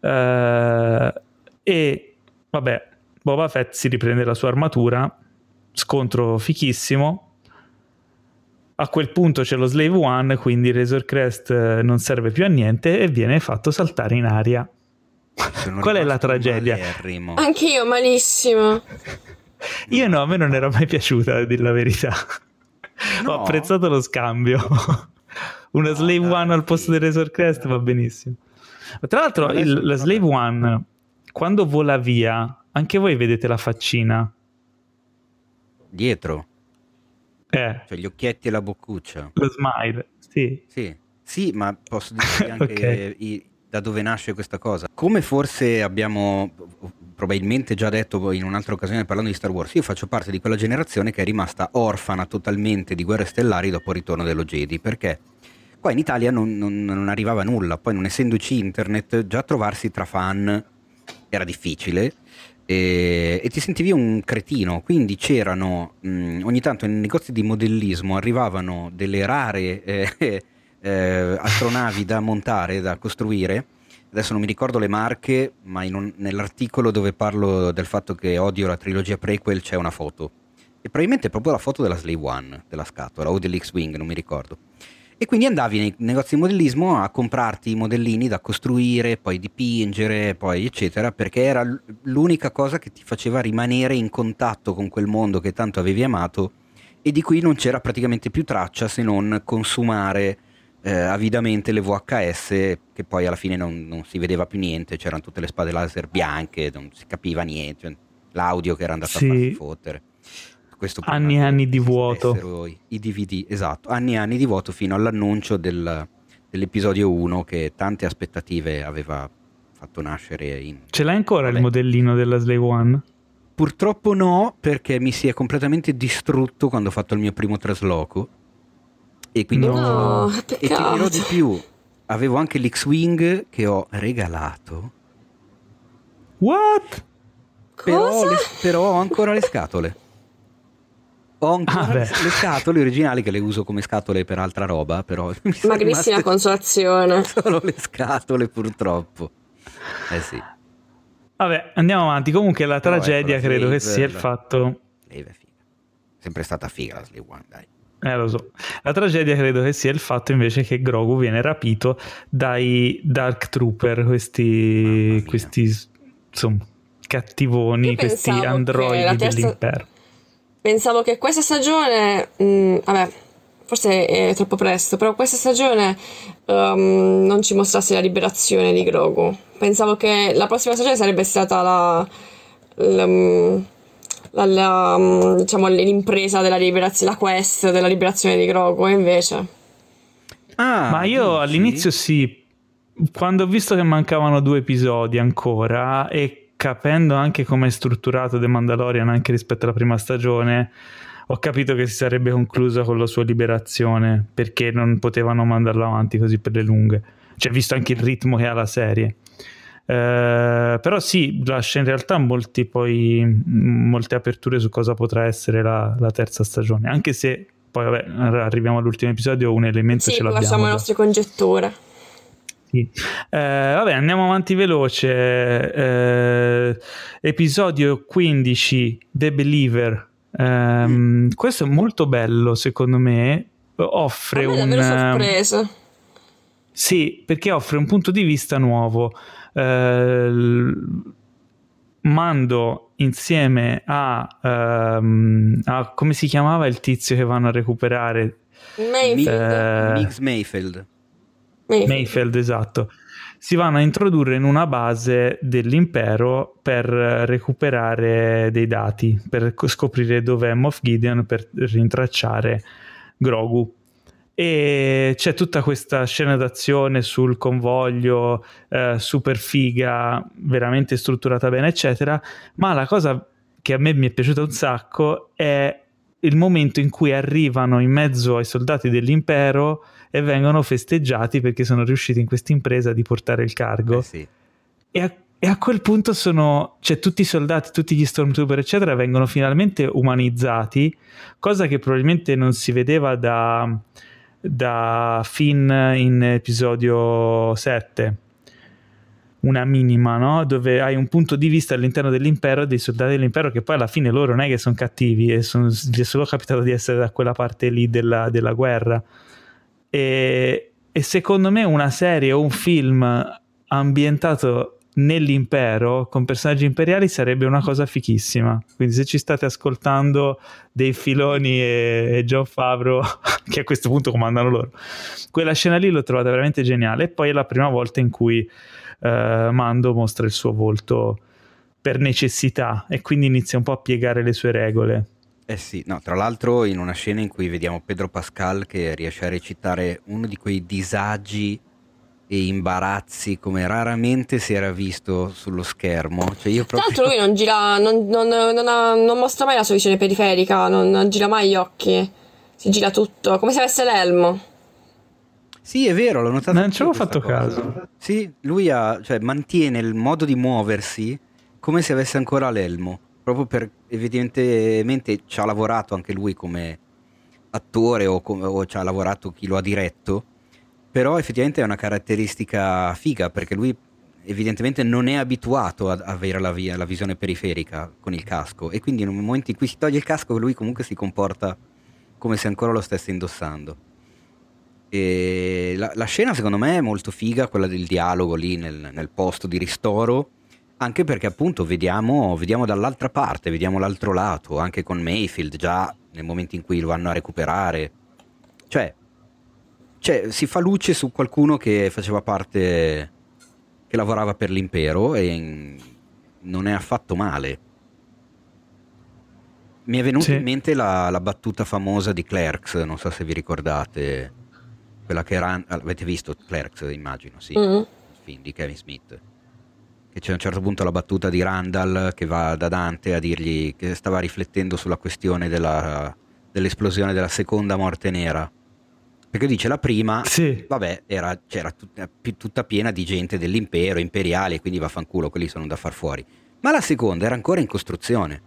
Eh, E vabbè, Boba Fett si riprende la sua armatura, scontro fichissimo. A quel punto c'è lo Slave One, quindi Razor Crest non serve più a niente e viene fatto saltare in aria. Qual è la tragedia? Malerrimo. Anch'io malissimo. Io no, a me non era mai piaciuta, a dir la verità. No. Ho apprezzato lo scambio. Una no, Slave dai, One al posto del Razor Crest no. Va benissimo. Tra l'altro il, la Slave One... Quando vola via, anche voi vedete la faccina? Dietro? Eh. Cioè gli occhietti e la boccuccia. Lo smile, sì. Sì, sì, ma posso dire anche okay. i, da dove nasce questa cosa. Come forse abbiamo probabilmente già detto in un'altra occasione parlando di Star Wars, io faccio parte di quella generazione che è rimasta orfana totalmente di Guerre Stellari dopo il ritorno dello Jedi, perché... qua in Italia non, non, non arrivava nulla, poi non essendoci internet, già trovarsi tra fan... era difficile e, e ti sentivi un cretino, quindi c'erano mh, ogni tanto nei negozi di modellismo arrivavano delle rare eh, eh, astronavi da montare, da costruire. Adesso non mi ricordo le marche, ma in un, nell'articolo dove parlo del fatto che odio la trilogia prequel c'è una foto e probabilmente è proprio la foto della Slave One, della scatola o dell'X-Wing, non mi ricordo. E quindi andavi nei negozi di modellismo a comprarti i modellini da costruire, poi dipingere, poi eccetera, perché era l'unica cosa che ti faceva rimanere in contatto con quel mondo che tanto avevi amato e di cui non c'era praticamente più traccia se non consumare eh, avidamente le V H S, che poi alla fine non, non si vedeva più niente, c'erano tutte le spade laser bianche, non si capiva niente, cioè, l'audio che era andato sì. a farsi fottere. Questo anni e anni di vuoto i D V D, esatto, anni e anni di vuoto fino all'annuncio del, dell'episodio uno che tante aspettative aveva fatto nascere in... Ce l'hai ancora Vabbè. Il modellino della Slave One? Purtroppo no, perché mi si è completamente distrutto quando ho fatto il mio primo trasloco e quindi no, e ti dirò di più, avevo anche l'X-Wing che ho regalato. What? Però, le, però ho ancora le scatole. Ho ancora ah, le scatole originali che le uso come scatole per altra roba, però mi magrissima consolazione. Solo le scatole, purtroppo. Eh sì. Vabbè, andiamo avanti. Comunque la però tragedia credo che sia il fatto. È sempre stata figa la Slave One, dai. Eh, lo so. La tragedia credo che sia il fatto invece che Grogu viene rapito dai Dark Trooper, questi questi insomma, cattivoni, io questi androidi terza... dell'impero. Pensavo che questa stagione, mh, vabbè, forse è troppo presto, però questa stagione um, non ci mostrasse la liberazione di Grogu. Pensavo che la prossima stagione sarebbe stata la, la, la, la diciamo l'impresa della liberazione, la quest della liberazione di Grogu, invece. Ah, ma io dici? All'inizio sì, quando ho visto che mancavano due episodi ancora e capendo anche come è strutturato The Mandalorian anche rispetto alla prima stagione, ho capito che si sarebbe conclusa con la sua liberazione, perché non potevano mandarlo avanti così per le lunghe, cioè visto anche il ritmo che ha la serie. Eh, però sì, lascia in realtà molti poi molte aperture su cosa potrà essere la, la terza stagione, anche se poi vabbè, arriviamo all'ultimo episodio, un elemento sì, ce l'abbiamo, lasciamo le nostre congetture. Sì. Eh, vabbè, andiamo avanti veloce. Eh, episodio quindici, The Believer. Eh, mm. Questo è molto bello, secondo me. Offre un... è davvero sorpresa. Sì, perché offre un punto di vista nuovo. Eh, Mando insieme a, ehm, a come si chiamava il tizio che vanno a recuperare? Mayfeld. Eh, Mix Mayfeld. Mayfeld. Mayfeld, esatto. Si vanno a introdurre in una base dell'impero per recuperare dei dati, per scoprire dov'è Moff Gideon, per rintracciare Grogu. E c'è tutta questa scena d'azione sul convoglio, eh, super figa, veramente strutturata bene, eccetera. Ma la cosa che a me mi è piaciuta un sacco è il momento in cui arrivano in mezzo ai soldati dell'impero e vengono festeggiati perché sono riusciti in questa impresa di portare il cargo. Eh sì. E a, e a quel punto sono, cioè, tutti i soldati, tutti gli stormtrooper eccetera vengono finalmente umanizzati, cosa che probabilmente non si vedeva da da Finn in episodio sette, una minima, no? Dove hai un punto di vista all'interno dell'impero, dei soldati dell'impero, che poi alla fine loro non è che sono cattivi, e sono, gli è solo capitato di essere da quella parte lì della, della guerra. E, e secondo me una serie o un film ambientato nell'impero con personaggi imperiali sarebbe una cosa fichissima, quindi se ci state ascoltando Dave Filoni e, e Jon Favreau, che a questo punto comandano loro, quella scena lì l'ho trovata veramente geniale. E poi è la prima volta in cui Uh, Mando mostra il suo volto per necessità e quindi inizia un po' a piegare le sue regole. Eh sì, no, tra l'altro in una scena in cui vediamo Pedro Pascal che riesce a recitare uno di quei disagi e imbarazzi come raramente si era visto sullo schermo, cioè io proprio... Tra l'altro lui non gira, non, non, non, ha, non mostra mai la sua visione periferica, non, non gira mai gli occhi, si gira tutto, come se avesse l'elmo. Sì, è vero, l'ho notato. Non ci avevo fatto cosa. caso. Sì, lui ha, cioè, mantiene il modo di muoversi come se avesse ancora l'elmo, proprio per, evidentemente ci ha lavorato anche lui come attore o, come, o ci ha lavorato chi lo ha diretto, però effettivamente è una caratteristica figa perché lui evidentemente non è abituato ad avere la, via, la visione periferica con il casco, e quindi nel momento in cui si toglie il casco lui comunque si comporta come se ancora lo stesse indossando. E la, la scena secondo me è molto figa, quella del dialogo lì nel, nel posto di ristoro, anche perché appunto vediamo, vediamo dall'altra parte, vediamo l'altro lato, anche con Mayfeld già nel momento in cui lo vanno a recuperare, cioè, cioè si fa luce su qualcuno che faceva parte, che lavorava per l'impero, e non è affatto male. Mi è venuta sì. in mente la, la battuta famosa di Clerks, non so se vi ricordate, quella che era, avete visto Clerks immagino, sì, mm-hmm. film di Kevin Smith, che c'è a un certo punto la battuta di Randall che va da Dante a dirgli che stava riflettendo sulla questione della, dell'esplosione della seconda morte nera, perché dice la prima sì. vabbè era, c'era tutta, tutta piena di gente dell'impero, imperiale, quindi vaffanculo, quelli sono da far fuori, ma la seconda era ancora in costruzione,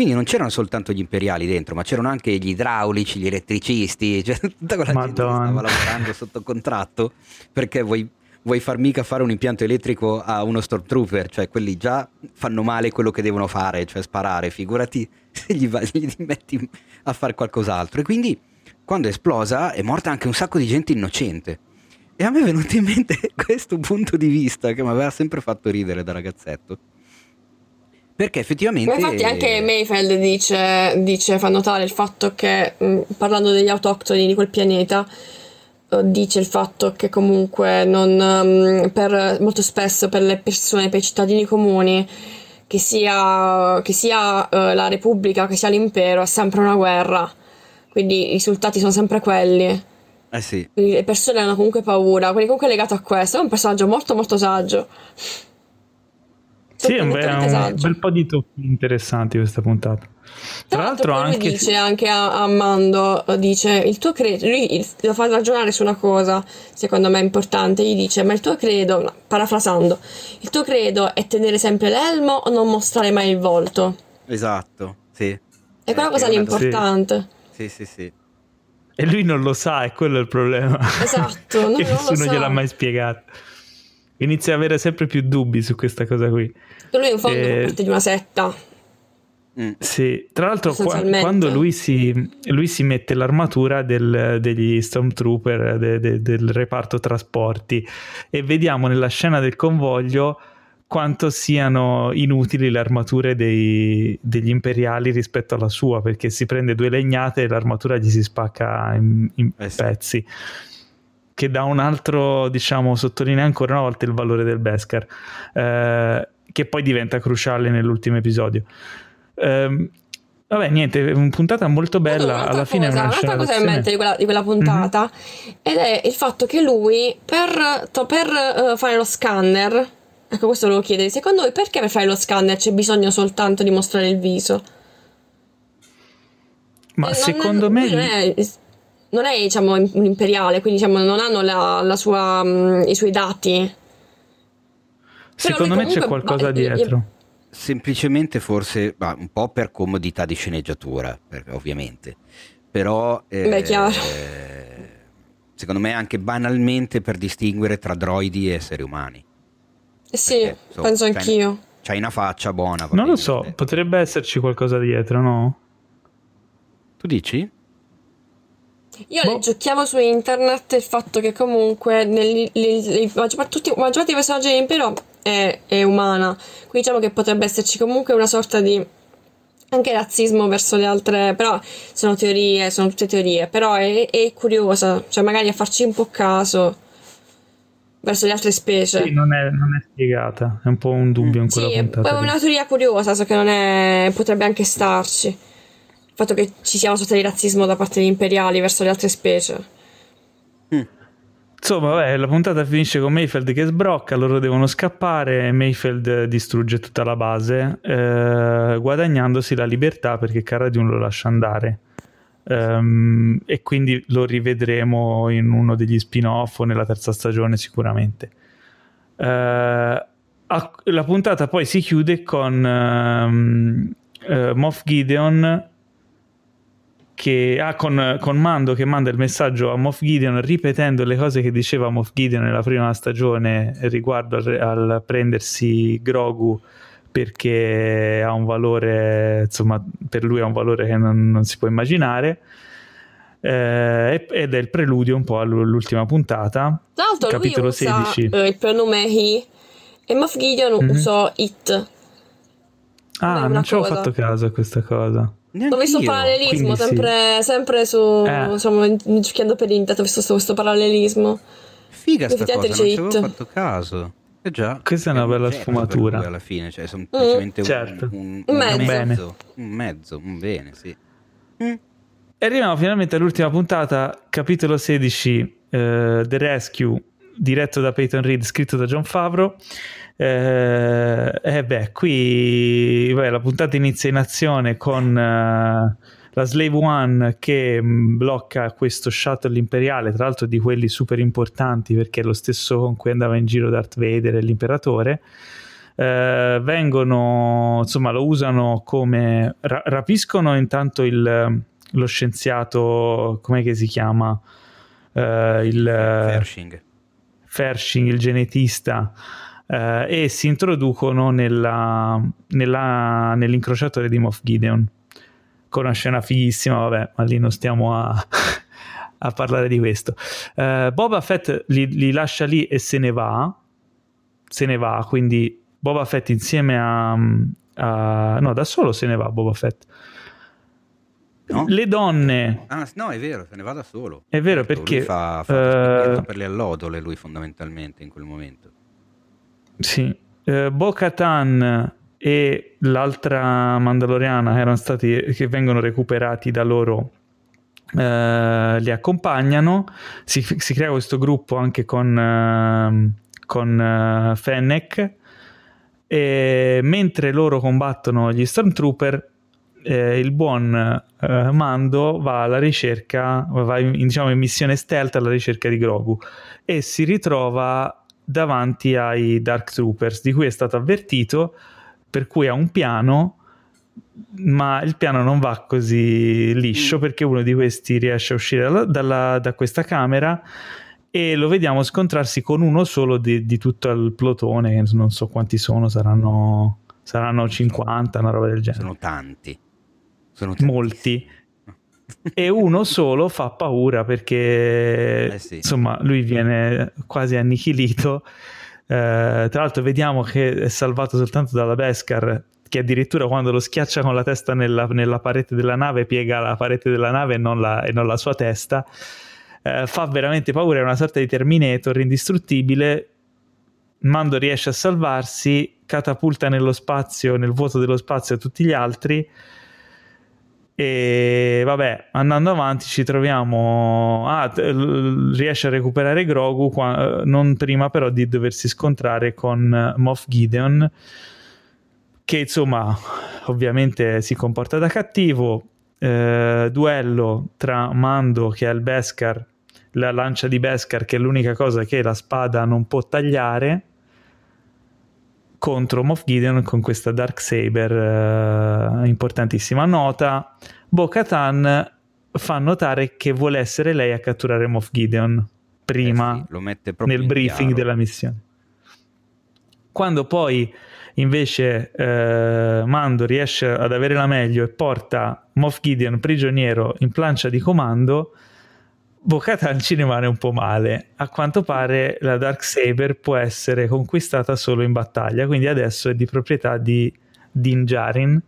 quindi non c'erano soltanto gli imperiali dentro, ma c'erano anche gli idraulici, gli elettricisti, cioè tutta quella Madonna. gente che stava lavorando sotto contratto, perché vuoi, vuoi far mica fare un impianto elettrico a uno stormtrooper, cioè quelli già fanno male quello che devono fare, cioè sparare, figurati se gli, va, gli metti a fare qualcos'altro. E quindi quando è esplosa è morta anche un sacco di gente innocente, e a me è venuto in mente questo punto di vista che mi aveva sempre fatto ridere da ragazzetto. Perché effettivamente... Ma infatti anche Mayfeld dice, dice, fa notare il fatto che, parlando degli autoctoni di quel pianeta, dice il fatto che comunque non, per, molto spesso per le persone, per i cittadini comuni, che sia, che sia la Repubblica, che sia l'impero, è sempre una guerra, quindi i risultati sono sempre quelli. Eh sì. Quindi le persone hanno comunque paura, quindi comunque è legato a questo, è un personaggio molto molto saggio. Sì, è un, un bel po' di tocchi interessanti questa puntata. Tra, Tra l'altro, l'altro anche... lui dice anche a, a Mando, dice, il tuo credo, lui il, lo fa ragionare su una cosa, secondo me è importante, gli dice, ma il tuo credo, no, parafrasando, il tuo credo è tenere sempre l'elmo o non mostrare mai il volto? Esatto, sì. E quella eh, cosa è l'importante. Sì, sì, sì. sì. E lui non lo sa, è quello il problema. Esatto, non, che non nessuno lo gliel'ha mai spiegato. Inizia a avere sempre più dubbi su questa cosa qui. Lui in fondo e... fa parte di una setta. Mm. Sì, tra l'altro qua, quando lui si, lui si mette l'armatura del, degli Stormtrooper de, de, del reparto trasporti e vediamo nella scena del convoglio quanto siano inutili le armature dei, degli imperiali rispetto alla sua, perché si prende due legnate e l'armatura gli si spacca in, in eh sì. pezzi, che dà un altro, diciamo, sottolinea ancora una volta il valore del Beskar, eh, che poi diventa cruciale nell'ultimo episodio. Um, vabbè, niente, è una puntata molto bella. Alla fine cosa, è una un'altra cosa in mente di quella, di quella puntata, mm-hmm. ed è il fatto che lui per, to, per uh, fare lo scanner, ecco, questo volevo chiedere, secondo voi perché per fare lo scanner c'è bisogno soltanto di mostrare il viso? Ma non, secondo me non è, non è diciamo un imperiale, quindi diciamo non hanno la, la sua, um, i suoi dati. Secondo me comunque, c'è qualcosa ma, dietro gli, semplicemente forse bah, un po' per comodità di sceneggiatura, per, ovviamente, però eh, beh, chiaro. Eh, secondo me anche banalmente per distinguere tra droidi e esseri umani. Sì, perché, so, penso c'hai, anch'io. C'hai una faccia buona. Non lo so, potrebbe esserci qualcosa dietro, no? Tu dici? Io boh. Leggiucchiavo su internet il fatto che comunque nel, nel, nel, maggior, tutti, maggior parte dei personaggi dell'impero è, è umana, quindi diciamo che potrebbe esserci comunque una sorta di anche razzismo verso le altre, però sono teorie, sono tutte teorie, però è, è curiosa, cioè magari a farci un po' caso verso le altre specie. Sì, non è, non è spiegata, è un po' un dubbio in quella sì, puntata. Sì, è una teoria curiosa, so che non è, potrebbe anche starci. Il fatto che ci sia una sorta di razzismo da parte degli imperiali verso le altre specie. Mm. Insomma, vabbè, la puntata finisce con Mayfeld che sbrocca, loro devono scappare, Mayfeld distrugge tutta la base, eh, guadagnandosi la libertà perché Cara Dune lo lascia andare. Um, e quindi lo rivedremo in uno degli spin-off o nella terza stagione sicuramente. Uh, a, la puntata poi si chiude con um, uh, Moff Gideon che ah, con, con Mando che manda il messaggio a Moff Gideon ripetendo le cose che diceva Moff Gideon nella prima stagione riguardo al, al prendersi Grogu, perché ha un valore, insomma, per lui ha un valore che non, non si può immaginare, eh, ed è il preludio un po' all'ultima puntata. Tra l'altro capitolo lui usa sedici. Eh, il pronome he e Moff Gideon mm-hmm. usò it. Ah, non ci avevo fatto caso a questa cosa. Neanch'io. Ho visto parallelismo sempre, sì. sempre su eh. insomma, giocando per internet ho visto questo parallelismo. Figa sta cosa, non ci avevo fatto caso. Eh già, questa è una bella sfumatura alla fine, cioè sono semplicemente mm. certo. un, un, un mezzo, mezzo un mezzo, un bene, sì. Mm. E arriviamo finalmente all'ultima puntata, capitolo sedici, eh, The Rescue, diretto da Peyton Reed, scritto da Jon Favreau. Eh, eh beh, qui beh, la puntata inizia in azione con eh, la Slave I che mh, blocca questo shuttle imperiale, tra l'altro di quelli super importanti perché è lo stesso con cui andava in giro Darth Vader e l'imperatore. Eh, vengono, insomma, lo usano come ra- rapiscono intanto il, lo scienziato, com'è che si chiama? Eh, il Fershing. Fershing, il genetista. Eh, e si introducono nella, nella, nell'incrociatore di Moff Gideon, con una scena fighissima, vabbè, ma lì non stiamo a, a parlare di questo. Uh, Boba Fett li, li lascia lì e se ne va, se ne va, quindi Boba Fett insieme a... a no, da solo se ne va Boba Fett. No? Le donne... Ah, no, è vero, se ne va da solo. È vero, certo, perché... Lui fa, fa uh, per le allodole, lui fondamentalmente in quel momento. Sì. Uh, Bo-Katan e l'altra mandaloriana erano stati, che vengono recuperati da loro, eh, li accompagnano, si, si crea questo gruppo anche con, eh, con eh, Fennec, e mentre loro combattono gli Stormtrooper, eh, il buon eh, Mando va alla ricerca, va in, diciamo in missione stealth alla ricerca di Grogu e si ritrova davanti ai Dark Troopers di cui è stato avvertito, per cui ha un piano, ma il piano non va così liscio mm. perché uno di questi riesce a uscire dalla, dalla, da questa camera e lo vediamo scontrarsi con uno solo di, di tutto il plotone, non so quanti sono, saranno saranno cinquanta, una roba del genere. Sono tanti. Sono tanti. Molti. E uno solo fa paura perché eh sì. insomma lui viene quasi annichilito. Eh, tra l'altro vediamo che è salvato soltanto dalla Beskar, che addirittura quando lo schiaccia con la testa nella, nella parete della nave, piega la parete della nave e non la, e non la sua testa. Eh, fa veramente paura, è una sorta di Terminator indistruttibile. Mando riesce a salvarsi, catapulta nello spazio, nel vuoto dello spazio, a tutti gli altri. E vabbè, andando avanti ci troviamo ah, riesce a recuperare Grogu, non prima però di doversi scontrare con Moff Gideon, che insomma ovviamente si comporta da cattivo. Eh, duello tra Mando, che ha il Beskar, la lancia di Beskar, che è l'unica cosa che la spada non può tagliare, contro Moff Gideon con questa Darksaber, eh, importantissima. Nota: Bo-Katan fa notare che vuole essere lei a catturare Moff Gideon prima, eh sì, lo mette proprio nel briefing chiaro della missione. Quando poi invece eh, Mando riesce ad avere la meglio e porta Moff Gideon prigioniero in plancia di comando, Bo-Katan ci rimane un po' male. A quanto pare la Darksaber può essere conquistata solo in battaglia, quindi adesso è di proprietà di Din Djarin.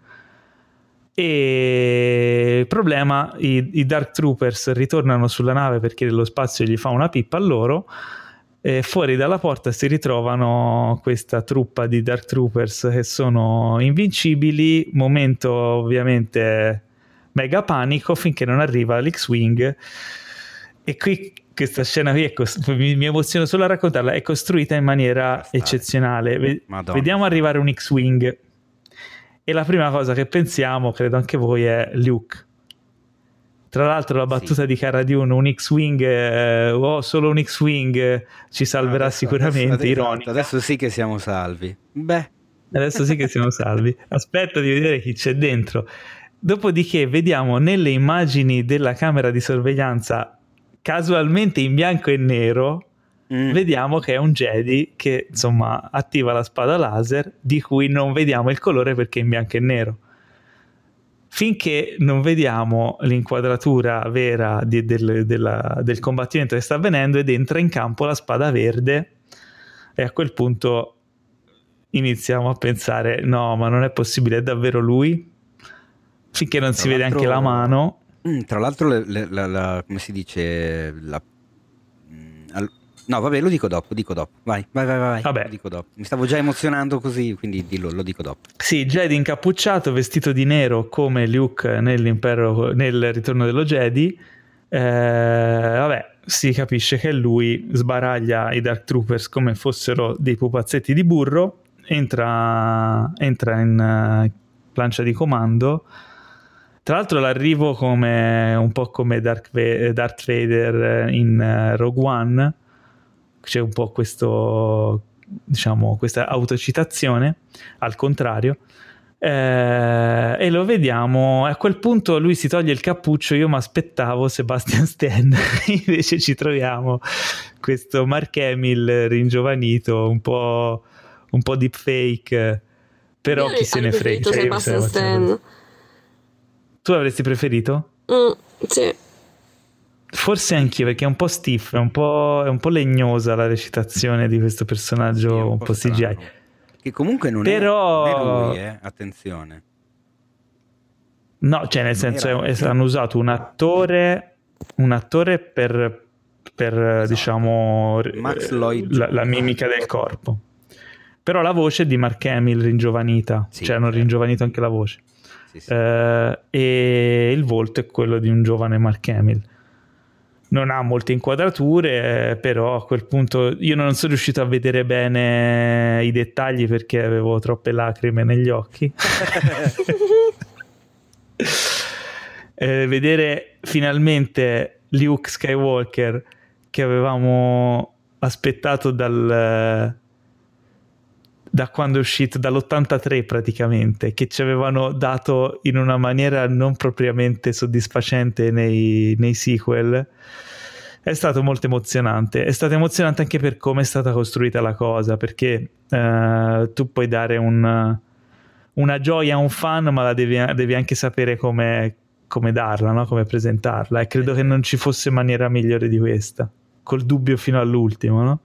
E il problema, i, i Dark Troopers ritornano sulla nave perché lo spazio gli fa una pippa a loro, e fuori dalla porta si ritrovano questa truppa di Dark Troopers che sono invincibili. Momento ovviamente mega panico, finché non arriva l'X-Wing. E qui questa scena qui è cost- mi, mi emoziono solo a raccontarla, è costruita in maniera Bastare. eccezionale. Ve- vediamo arrivare un X-Wing e la prima cosa che pensiamo, credo anche voi, è Luke. Tra l'altro la battuta sì. di Cara Dune, un X-Wing, eh, oh, solo un X-Wing ci salverà, no, adesso, sicuramente, adesso, ironica. Adesso sì che siamo salvi. Beh, adesso sì che siamo salvi. Aspetta di vedere chi c'è dentro. Dopodiché vediamo nelle immagini della camera di sorveglianza, casualmente in bianco e nero, mm. vediamo che è un Jedi che insomma attiva la spada laser, di cui non vediamo il colore perché è in bianco e nero. Finché non vediamo l'inquadratura vera di, del, della, del combattimento che sta avvenendo, ed entra in campo la spada verde, e a quel punto iniziamo a pensare: no, ma non è possibile, è davvero lui? Finché non si vede anche la mano. Tra l'altro, le, le, la, la, come si dice? La, al, no, vabbè, lo dico dopo. Dico dopo. Vai, vai, vai, vai. Vabbè. Lo dico dopo. Mi stavo già emozionando così, quindi dillo, lo dico dopo. Sì, Jedi incappucciato, vestito di nero come Luke nell'impero, nel ritorno dello Jedi. Eh, vabbè, si capisce che lui sbaraglia i Dark Troopers come fossero dei pupazzetti di burro. Entra, entra in uh, plancia di comando. Tra l'altro l'arrivo come un po' come Dark Ve- Darth Vader in Rogue One, c'è un po' questo, diciamo, questa autocitazione al contrario, eh, e lo vediamo. A quel punto lui si toglie il cappuccio, io mi aspettavo Sebastian Stan, invece ci troviamo questo Mark Hamill ringiovanito, un po', un po' deepfake, però io chi se ne frega. Cioè, Sebastian Stan. Tu avresti preferito? Mm, sì. Forse anch'io, perché è un po' stiff, è un po', è un po' legnosa la recitazione di questo personaggio, sì, un, un po' C G I. Strano. Che comunque non, Però... è, non è lui, eh? Attenzione. No, cioè nel senso era... è, è, hanno usato un attore, un attore per, per esatto. diciamo, Max Lloyd, la, la mimica del corpo. Però la voce è di Mark Hamill ringiovanita, sì, cioè hanno certo. ringiovanito anche la voce. Sì, sì. Uh, e il volto è quello di un giovane Mark Hamill. Non ha molte inquadrature, però a quel punto io non sono riuscito a vedere bene i dettagli perché avevo troppe lacrime negli occhi. uh, vedere finalmente Luke Skywalker, che avevamo aspettato dal... da quando è uscito, dall'ottantatré praticamente, che ci avevano dato in una maniera non propriamente soddisfacente nei, nei sequel, è stato molto emozionante. È stato emozionante anche per come è stata costruita la cosa, perché eh, tu puoi dare un, una gioia a un fan, ma la devi, devi anche sapere come, come darla, no? Come presentarla, e credo che non ci fosse maniera migliore di questa, col dubbio fino all'ultimo, no?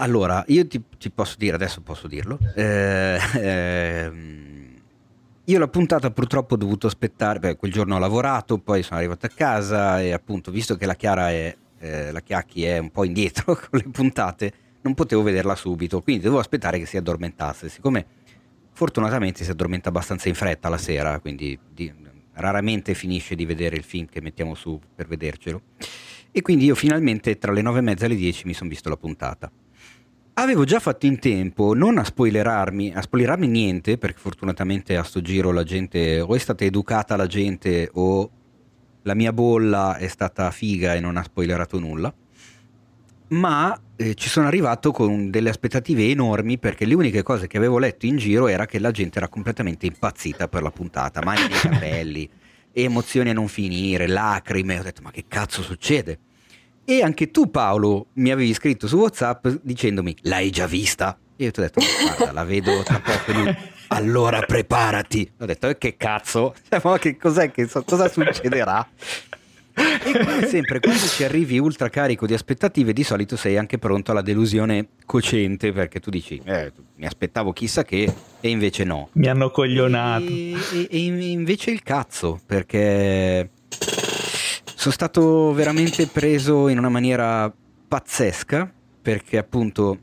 Allora, io ti, ti posso dire, adesso posso dirlo, eh, eh, io la puntata purtroppo ho dovuto aspettare, beh, quel giorno ho lavorato, poi sono arrivato a casa e appunto, visto che la Chiara è, eh, la Chiacchi è un po' indietro con le puntate, non potevo vederla subito, quindi dovevo aspettare che si addormentasse, siccome fortunatamente si addormenta abbastanza in fretta la sera, quindi di, raramente finisce di vedere il film che mettiamo su per vedercelo, e quindi io finalmente tra le nove e mezza e le dieci mi sono visto la puntata. Avevo già fatto in tempo non a spoilerarmi, a spoilerarmi niente, perché fortunatamente a sto giro la gente, o è stata educata la gente, o la mia bolla è stata figa e non ha spoilerato nulla, ma eh, ci sono arrivato con delle aspettative enormi, perché le uniche cose che avevo letto in giro era che la gente era completamente impazzita per la puntata, mani nei capelli, emozioni a non finire, lacrime, ho detto ma che cazzo succede? E anche tu, Paolo, mi avevi scritto su WhatsApp dicendomi l'hai già vista? E io ti ho detto guarda, la vedo tra poco. Lui, allora preparati. Ho detto eh, che cazzo, cioè, ma che cos'è, che so, cosa succederà? E come sempre quando ci arrivi ultra carico di aspettative, di solito sei anche pronto alla delusione cocente, perché tu dici eh, mi aspettavo chissà che, e invece no, mi hanno coglionato. E, e, e invece il cazzo, perché sono stato veramente preso in una maniera pazzesca, perché appunto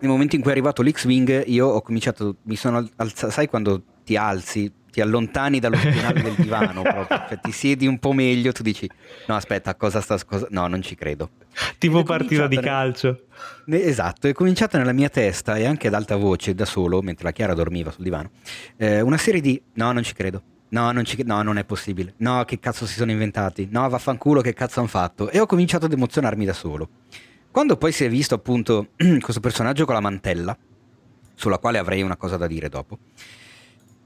nel momento in cui è arrivato l'X-Wing io ho cominciato, mi sono alzato, sai quando ti alzi, ti allontani dallo spinale del divano proprio, cioè, ti siedi un po' meglio, tu dici no aspetta, cosa sta, cosa, no non ci credo, tipo partita di calcio nel, esatto, è cominciata nella mia testa e anche ad alta voce da solo, mentre la Chiara dormiva sul divano, eh, una serie di no non ci credo, no non, ci, no non è possibile, no che cazzo si sono inventati, no vaffanculo che cazzo hanno fatto, e ho cominciato ad emozionarmi da solo. Quando poi si è visto appunto questo personaggio con la mantella, sulla quale avrei una cosa da dire dopo,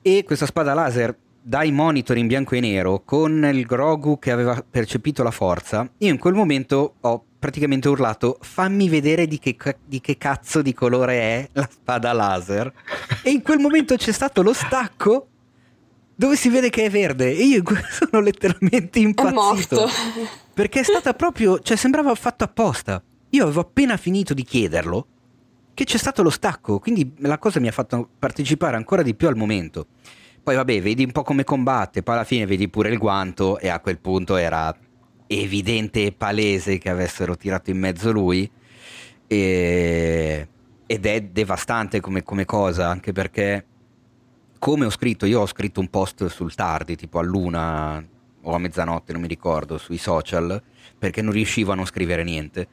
e questa spada laser dai monitor in bianco e nero con il Grogu che aveva percepito la forza, io in quel momento ho praticamente urlato fammi vedere di che, di che cazzo di colore è la spada laser, e in quel momento c'è stato lo stacco dove si vede che è verde e io sono letteralmente impazzito, perché è stata proprio, cioè sembrava fatto apposta. Io avevo appena finito di chiederlo che c'è stato lo stacco, quindi la cosa mi ha fatto partecipare ancora di più al momento. Poi vabbè, vedi un po' come combatte, poi alla fine vedi pure il guanto, e a quel punto era evidente e palese che avessero tirato in mezzo lui, e... ed è devastante come, come cosa, anche perché come ho scritto, io ho scritto un post sul tardi, tipo all'una o a mezzanotte, non mi ricordo, sui social, perché non riuscivo a non scrivere niente.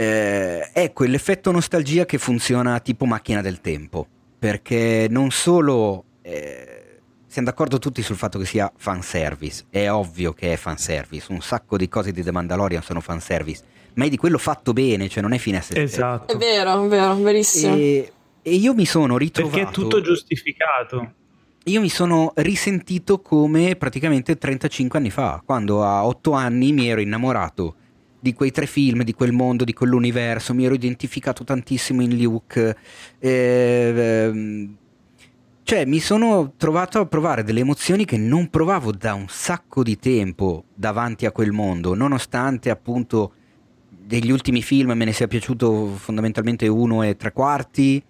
Eh, è quell'effetto nostalgia che funziona tipo macchina del tempo, perché non solo eh, siamo d'accordo tutti sul fatto che sia fanservice, è ovvio che è fanservice, un sacco di cose di The Mandalorian sono fanservice, ma è di quello fatto bene, cioè non è fine a se stesso. Esatto. È vero, è vero, verissimo. E... E io mi sono ritrovato... Perché è tutto giustificato. Io mi sono risentito come praticamente trentacinque anni fa, quando a otto anni mi ero innamorato di quei tre film, di quel mondo, di quell'universo, mi ero identificato tantissimo in Luke. Eh, cioè mi sono trovato a provare delle emozioni che non provavo da un sacco di tempo davanti a quel mondo, nonostante appunto degli ultimi film me ne sia piaciuto fondamentalmente uno e tre quarti,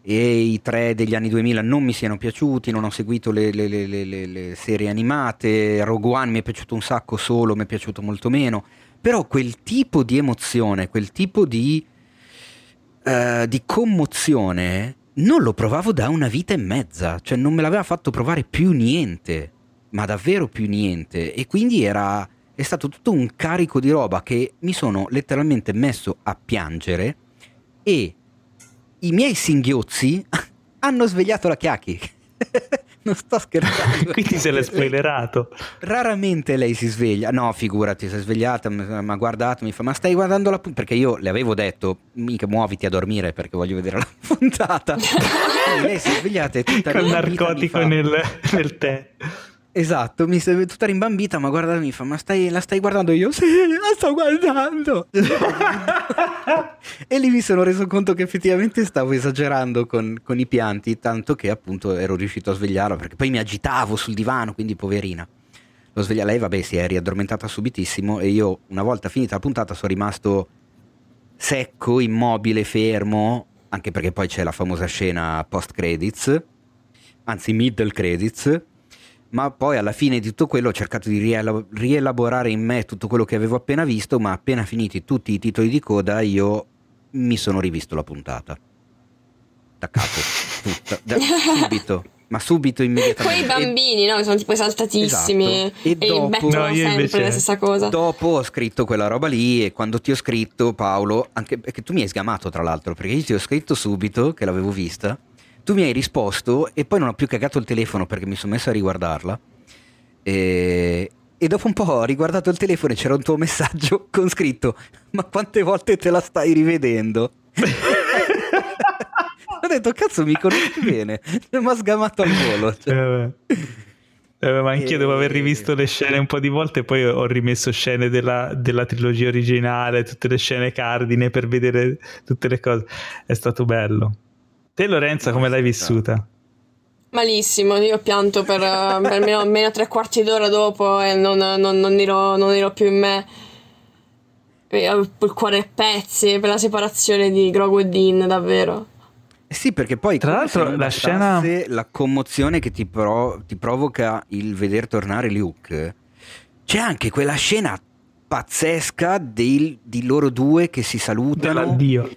e i tre degli anni duemila non mi siano piaciuti, non ho seguito le, le, le, le, le serie animate, Rogue One mi è piaciuto un sacco, solo mi è piaciuto molto meno, però quel tipo di emozione, quel tipo di, uh, di commozione non lo provavo da una vita e mezza, cioè non me l'aveva fatto provare più niente, ma davvero più niente, e quindi era, è stato tutto un carico di roba che mi sono letteralmente messo a piangere, e i miei singhiozzi hanno svegliato la Chiacchi. Non sto scherzando. Quindi se l'è spoilerato. Raramente lei si sveglia. No, figurati, si è svegliata, mi ha guardato, mi fa ma stai guardando la puntata? Perché io le avevo detto mica muoviti a dormire perché voglio vedere la puntata. E lei si è svegliata e tutta con il narcotico nel, nel tè. Esatto, mi stava tutta rimbambita, ma guarda, mi fa, ma stai, la stai guardando? Io sì, la sto guardando. E lì mi sono reso conto che effettivamente stavo esagerando con, con i pianti, tanto che appunto ero riuscito a svegliarla, perché poi mi agitavo sul divano, quindi poverina. L'ho svegliata, lei vabbè si è riaddormentata subitissimo e io, una volta finita la puntata, sono rimasto secco, immobile, fermo, anche perché poi c'è la famosa scena post credits, anzi middle credits. Ma poi alla fine di tutto quello ho cercato di rielaborare in me tutto quello che avevo appena visto, ma appena finiti tutti i titoli di coda io mi sono rivisto la puntata da capo, tutta, da, subito, ma subito, immediatamente. Quei bambini, no, che sono tipo esaltatissimi. Esatto. E, e dopo, becco no, sempre invece... la stessa cosa. Dopo ho scritto quella roba lì, e quando ti ho scritto, Paolo, anche perché tu mi hai sgamato, tra l'altro, perché io ti ho scritto subito che l'avevo vista. Tu mi hai risposto e poi non ho più cagato il telefono perché mi sono messo a riguardarla e, e dopo un po' ho riguardato il telefono e c'era un tuo messaggio con scritto: ma quante volte te la stai rivedendo? Ho detto cazzo, mi conosci bene, mi ha sgamato al volo, cioè. eh eh, ma anch'io e... devo aver rivisto le scene un po' di volte, poi ho rimesso scene della, della trilogia originale, tutte le scene cardine per vedere tutte le cose. È stato bello. Te Lorenza come l'hai vissuta? Malissimo, io ho pianto per, per almeno, almeno tre quarti d'ora dopo e non, non, non, ero, non ero più in me. Il cuore a pezzi per la separazione di Grogu e Din, davvero. Sì, perché poi tra l'altro la scena, la commozione che ti, pro, ti provoca il veder tornare Luke, c'è anche quella scena pazzesca del, di loro due che si salutano. Dell'addio.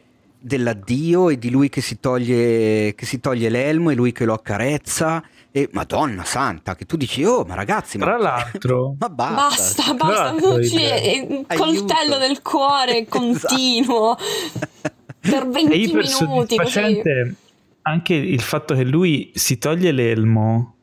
dell'addio e di lui che si toglie che si toglie l'elmo e lui che lo accarezza e Madonna santa, che tu dici oh ma ragazzi, ma tra l'altro ma basta basta, basta il coltello nel cuore continuo. Esatto. Per venti minuti così. Anche il fatto che lui si toglie l'elmo,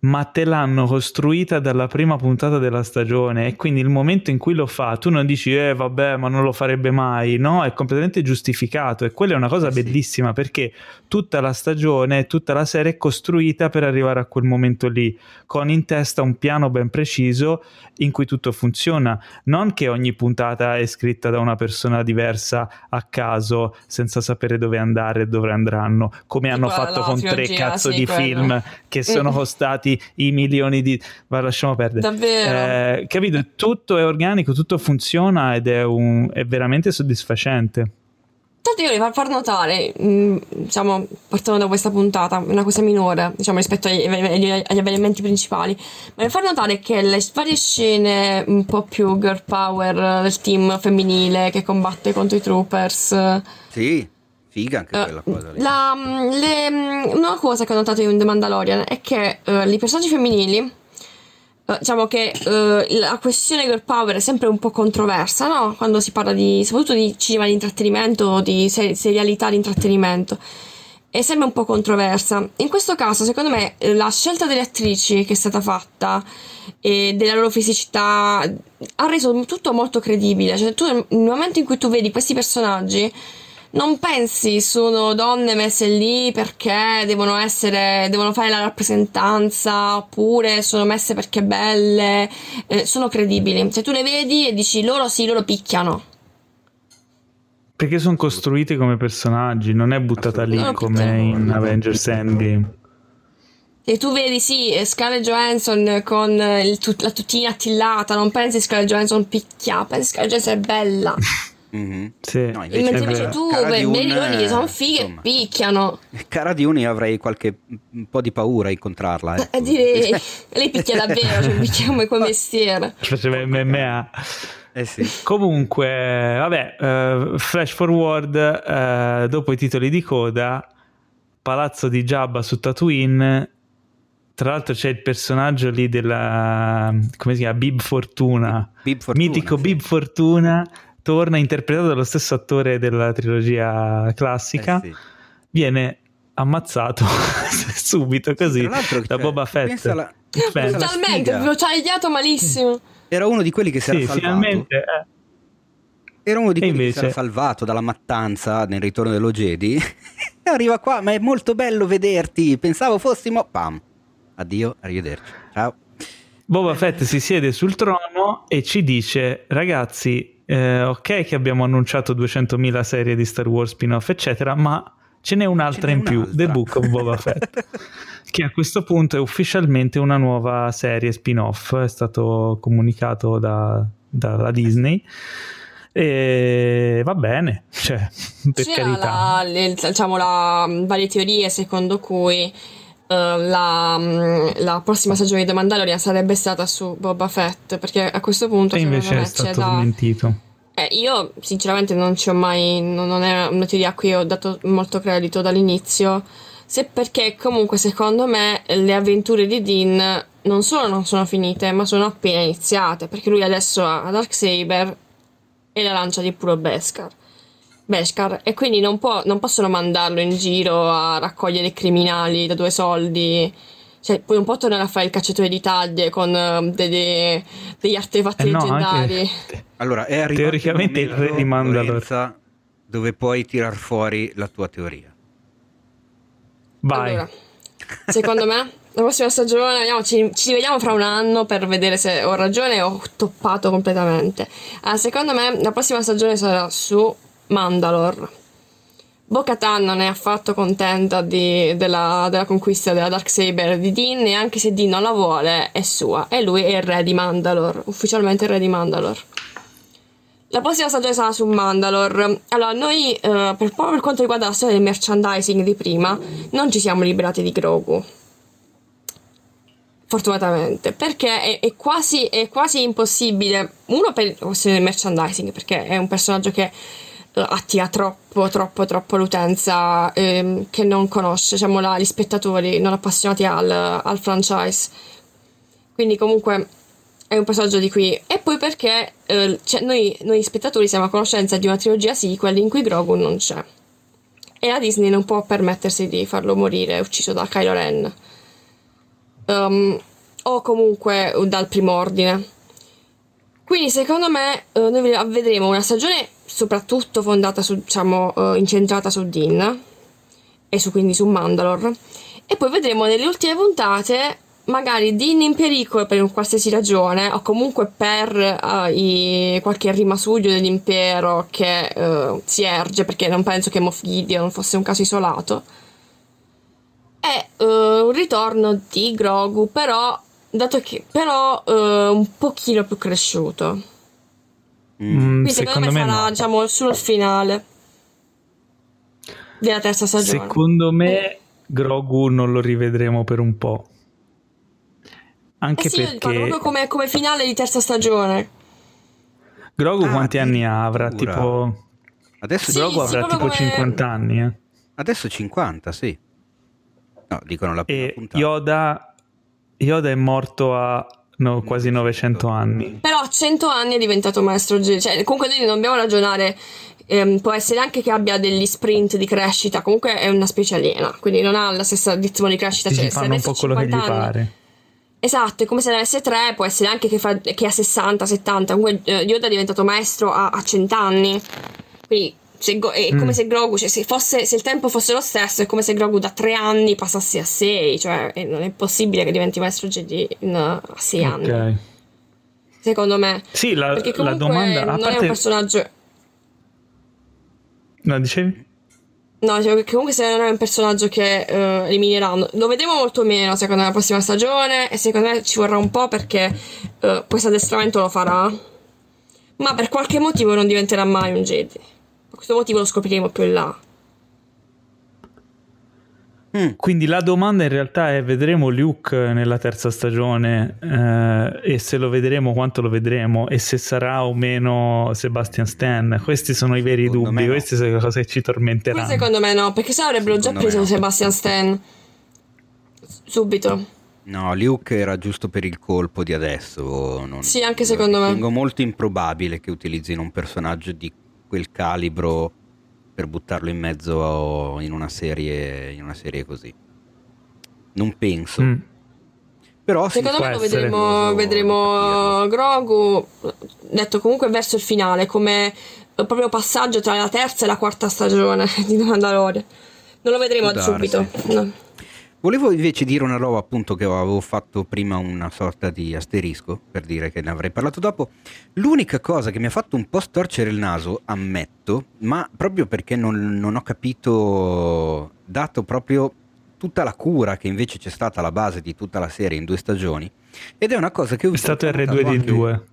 ma te l'hanno costruita dalla prima puntata della stagione e quindi il momento in cui lo fa tu non dici eh vabbè ma non lo farebbe mai, no, è completamente giustificato e quella è una cosa eh bellissima, sì. Perché tutta la stagione, tutta la serie è costruita per arrivare a quel momento lì con in testa un piano ben preciso in cui tutto funziona, non che ogni puntata è scritta da una persona diversa a caso senza sapere dove andare e dove andranno, come tipo hanno fatto con tre gira, cazzo sì, di quello. Film che sono costati i milioni di... ma lasciamo perdere. Davvero? Eh, capito? Tutto è organico, tutto funziona ed è, un... è veramente soddisfacente. Tanto io volevo far notare, diciamo, partendo da questa puntata, una cosa minore, diciamo, rispetto agli, agli avvenimenti principali, ma volevo far notare che le varie scene un po' più girl power del team femminile che combatte contro i troopers. Sì. Figa anche quella uh, cosa lì. La, le, una cosa che ho notato in The Mandalorian è che uh, i personaggi femminili, uh, diciamo che uh, la questione girl power è sempre un po' controversa, no? Quando si parla di, soprattutto di cinema di intrattenimento, di ser- serialità di intrattenimento, è sempre un po' controversa. In questo caso, secondo me, la scelta delle attrici che è stata fatta e della loro fisicità ha reso tutto molto credibile. Cioè, tu nel momento in cui tu vedi questi personaggi, non pensi sono donne messe lì perché devono essere, devono fare la rappresentanza, oppure sono messe perché belle, eh, sono credibili. Cioè tu le vedi e dici loro sì, loro picchiano. Perché sono costruiti come personaggi, non è buttata lì come in Avengers Endgame. E tu vedi sì Scarlett Johansson con il tut- la tutina attillata, non pensi Scarlett Johansson picchia, pensi Scarlett Johansson è bella. Mm-hmm. Sì. No, invece mentre invece tu vedi loro sono fighe e picchiano. Cara Dune avrei qualche un po' di paura a incontrarla, eh. eh, direi, lei picchia davvero, cioè picchia come quel mestiere, faceva M M A. Eh sì. Comunque vabbè, uh, flash forward, uh, dopo i titoli di coda, palazzo di Jabba su Tatooine. Tra l'altro c'è il personaggio lì della, come si chiama, Bib Fortuna, Bib Fortuna mitico, sì. Bib Fortuna torna, interpretato dallo stesso attore della trilogia classica, eh sì. Viene ammazzato subito così, sì, da Boba Fett. Pensa alla, pensa totalmente, avevo tagliato malissimo. Era uno di quelli che si sì, era salvato. Finalmente, eh. Era uno di quelli invece... che si era salvato dalla mattanza nel ritorno dello Jedi. E arriva qua, ma è molto bello vederti, pensavo fossimo... Pam, addio, arrivederci, ciao. Boba Fett si siede sul trono e ci dice: ragazzi, eh, ok che abbiamo annunciato duecentomila serie di Star Wars spin-off eccetera, ma ce n'è un'altra ce n'è in un'altra. più, The Book of Boba Fett, che a questo punto è ufficialmente una nuova serie spin-off, è stato comunicato da, dalla Disney. E va bene, cioè, per carità. La, le, diciamo la varie teorie secondo cui uh, la, la prossima stagione di The Mandalorian sarebbe stata su Boba Fett, perché a questo punto e invece me, è stato smentito. Da... Eh, io sinceramente non ci ho mai, non, non è una teoria a cui ho dato molto credito dall'inizio, se perché comunque secondo me le avventure di Din non solo non sono finite, ma sono appena iniziate, perché lui adesso ha Darksaber e la lancia di puro Beskar Beskar e quindi non, può, non possono mandarlo in giro a raccogliere criminali da due soldi, cioè poi non può tornare a fare il cacciatore di taglie con uh, de, de, degli artefatti eh no, leggendari anche... Allora è arrivato teoricamente il re di Mandalore, dove puoi tirar fuori la tua teoria. Vai. Allora, secondo me la prossima stagione, andiamo, ci, ci vediamo fra un anno per vedere se ho ragione o ho toppato completamente. Ah, secondo me la prossima stagione sarà su Mandalore. Bo-Katan non è affatto contenta di, della, della conquista della Darksaber di Din, e anche se Din non la vuole è sua, e lui è il re di Mandalore, ufficialmente il re di Mandalore. La prossima stagione sarà su Mandalore. Allora, noi eh, per, per quanto riguarda la storia del merchandising di prima, non ci siamo liberati di Grogu, fortunatamente, perché è, è, quasi, è quasi impossibile, uno per questione del merchandising, perché è un personaggio che uh, attira troppo troppo troppo l'utenza ehm, che non conosce, diciamo la, gli spettatori non appassionati al, al franchise, quindi comunque è un personaggio di qui, e poi perché eh, cioè, noi, noi spettatori siamo a conoscenza di una trilogia sequel in cui Grogu non c'è, e la Disney non può permettersi di farlo morire ucciso da Kylo Ren. Um, o comunque dal primo ordine. Quindi secondo me uh, noi vedremo una stagione soprattutto fondata su, diciamo, uh, incentrata su Din e su, quindi su Mandalore, e poi vedremo nelle ultime puntate magari Din in pericolo per un qualsiasi ragione, o comunque per uh, i, qualche rimasuglio dell'impero che uh, si erge, perché non penso che Moff Gideon fosse un caso isolato. È uh, un ritorno di Grogu, però dato che però uh, un pochino più cresciuto. Mm, Quindi secondo, secondo me, me sarà no. diciamo sul finale della terza stagione. Secondo me Grogu non lo rivedremo per un po'. Anche eh sì, perché io dico, proprio come, come finale di terza stagione. Grogu ah, quanti anni avrà? Pura. Tipo adesso sì, Grogu sì, avrà tipo come... cinquanta anni. Eh. Adesso cinquanta, sì. No, dicono la prima puntata. Yoda, Yoda è morto a no, quasi novecento anni. Però a cento anni è diventato maestro Jedi. Cioè, comunque noi non dobbiamo ragionare. Ehm, può essere anche che abbia degli sprint di crescita. Comunque è una specie aliena, quindi non ha la stessa ritmo di crescita. Cioè, si fanno un po' quello che gli anni. Pare. Esatto, è come se ne avesse tre. Può essere anche che, fa, che ha sessanta settanta. Comunque eh, Yoda è diventato maestro a, a cento anni. Quindi... Cioè, è come mm. se Grogu, cioè, se, fosse, se il tempo fosse lo stesso, è come se Grogu da tre anni passasse a sei, cioè non è possibile che diventi maestro Jedi a sei okay. anni, secondo me. Sì, la, perché comunque la domanda, non parte... è un personaggio. No, dicevi? No, cioè, comunque se non è un personaggio che uh, elimineranno, lo vedremo molto meno secondo me la prossima stagione, e secondo me ci vorrà un po' perché uh, questo addestramento lo farà, ma per qualche motivo non diventerà mai un Jedi. Questo motivo lo scopriremo più in là. Mm. Quindi la domanda in realtà è: vedremo Luke nella terza stagione? Eh, e se lo vedremo, quanto lo vedremo? E se sarà o meno Sebastian Stan? Questi sono i veri secondo dubbi. No. Queste sono le cose che ci tormenteranno. Qui secondo me no, perché se avrebbero secondo già preso no. Sebastian Stan subito. No, Luke era giusto per il colpo di adesso. Non... Sì, anche secondo me. Ritengo molto improbabile che utilizzino un personaggio di quel calibro per buttarlo in mezzo a, in una serie in una serie così, non penso. Mm. Però secondo me lo vedremo, vedremo Grogu detto comunque verso il finale, come proprio passaggio tra la terza e la quarta stagione di Mandalorian. Non lo vedremo subito, no. Volevo invece dire una roba, appunto, che avevo fatto prima una sorta di asterisco per dire che ne avrei parlato dopo. L'unica cosa che mi ha fatto un po' storcere il naso, ammetto, ma proprio perché non, non ho capito, dato proprio tutta la cura che invece c'è stata alla base di tutta la serie in due stagioni, ed è una cosa che ho visto... È stato erre due di due.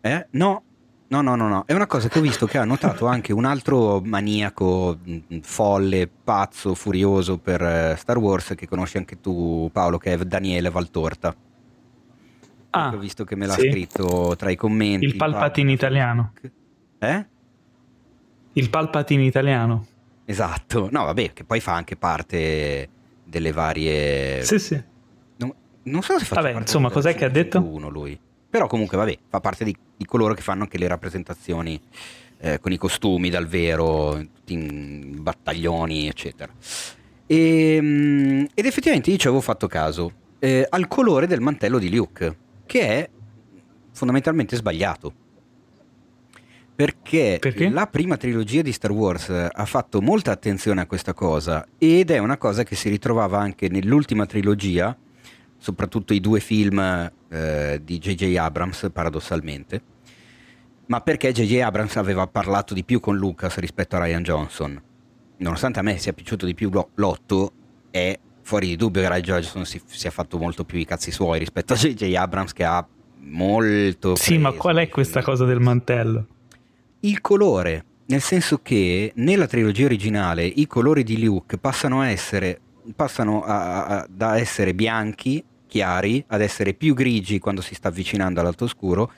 Eh? No. No, no, no, no, è una cosa che ho visto che ha notato anche un altro maniaco folle, pazzo, furioso per Star Wars, che conosci anche tu, Paolo, che è Daniele Valtorta. Ah, ho visto che me l'ha sì. scritto tra i commenti. Il Palpatine italiano. Eh? Il Palpatine italiano. Esatto, no vabbè, che poi fa anche parte delle varie... Sì, sì. Non, non so se fa parte... Vabbè, insomma, cos'è che ha detto? Uno lui. Però comunque vabbè, fa parte di, di coloro che fanno anche le rappresentazioni eh, con i costumi dal vero, tutti in battaglioni eccetera. E, ed effettivamente io ci avevo fatto caso eh, al colore del mantello di Luke, che è fondamentalmente sbagliato, perché, perché la prima trilogia di Star Wars ha fatto molta attenzione a questa cosa, ed è una cosa che si ritrovava anche nell'ultima trilogia, soprattutto i due film eh, di J J Abrams, paradossalmente, ma perché J J Abrams aveva parlato di più con Lucas rispetto a Ryan Johnson. Nonostante a me sia piaciuto di più l'otto, è fuori di dubbio che Ryan Johnson si, si è fatto molto più i cazzi suoi rispetto a J J Abrams, che ha molto... Sì, ma qual è questa cosa del mantello? Il colore, nel senso che nella trilogia originale i colori di Luke passano a essere passano a, a, da essere bianchi chiari ad essere più grigi quando si sta avvicinando all'alto oscuro,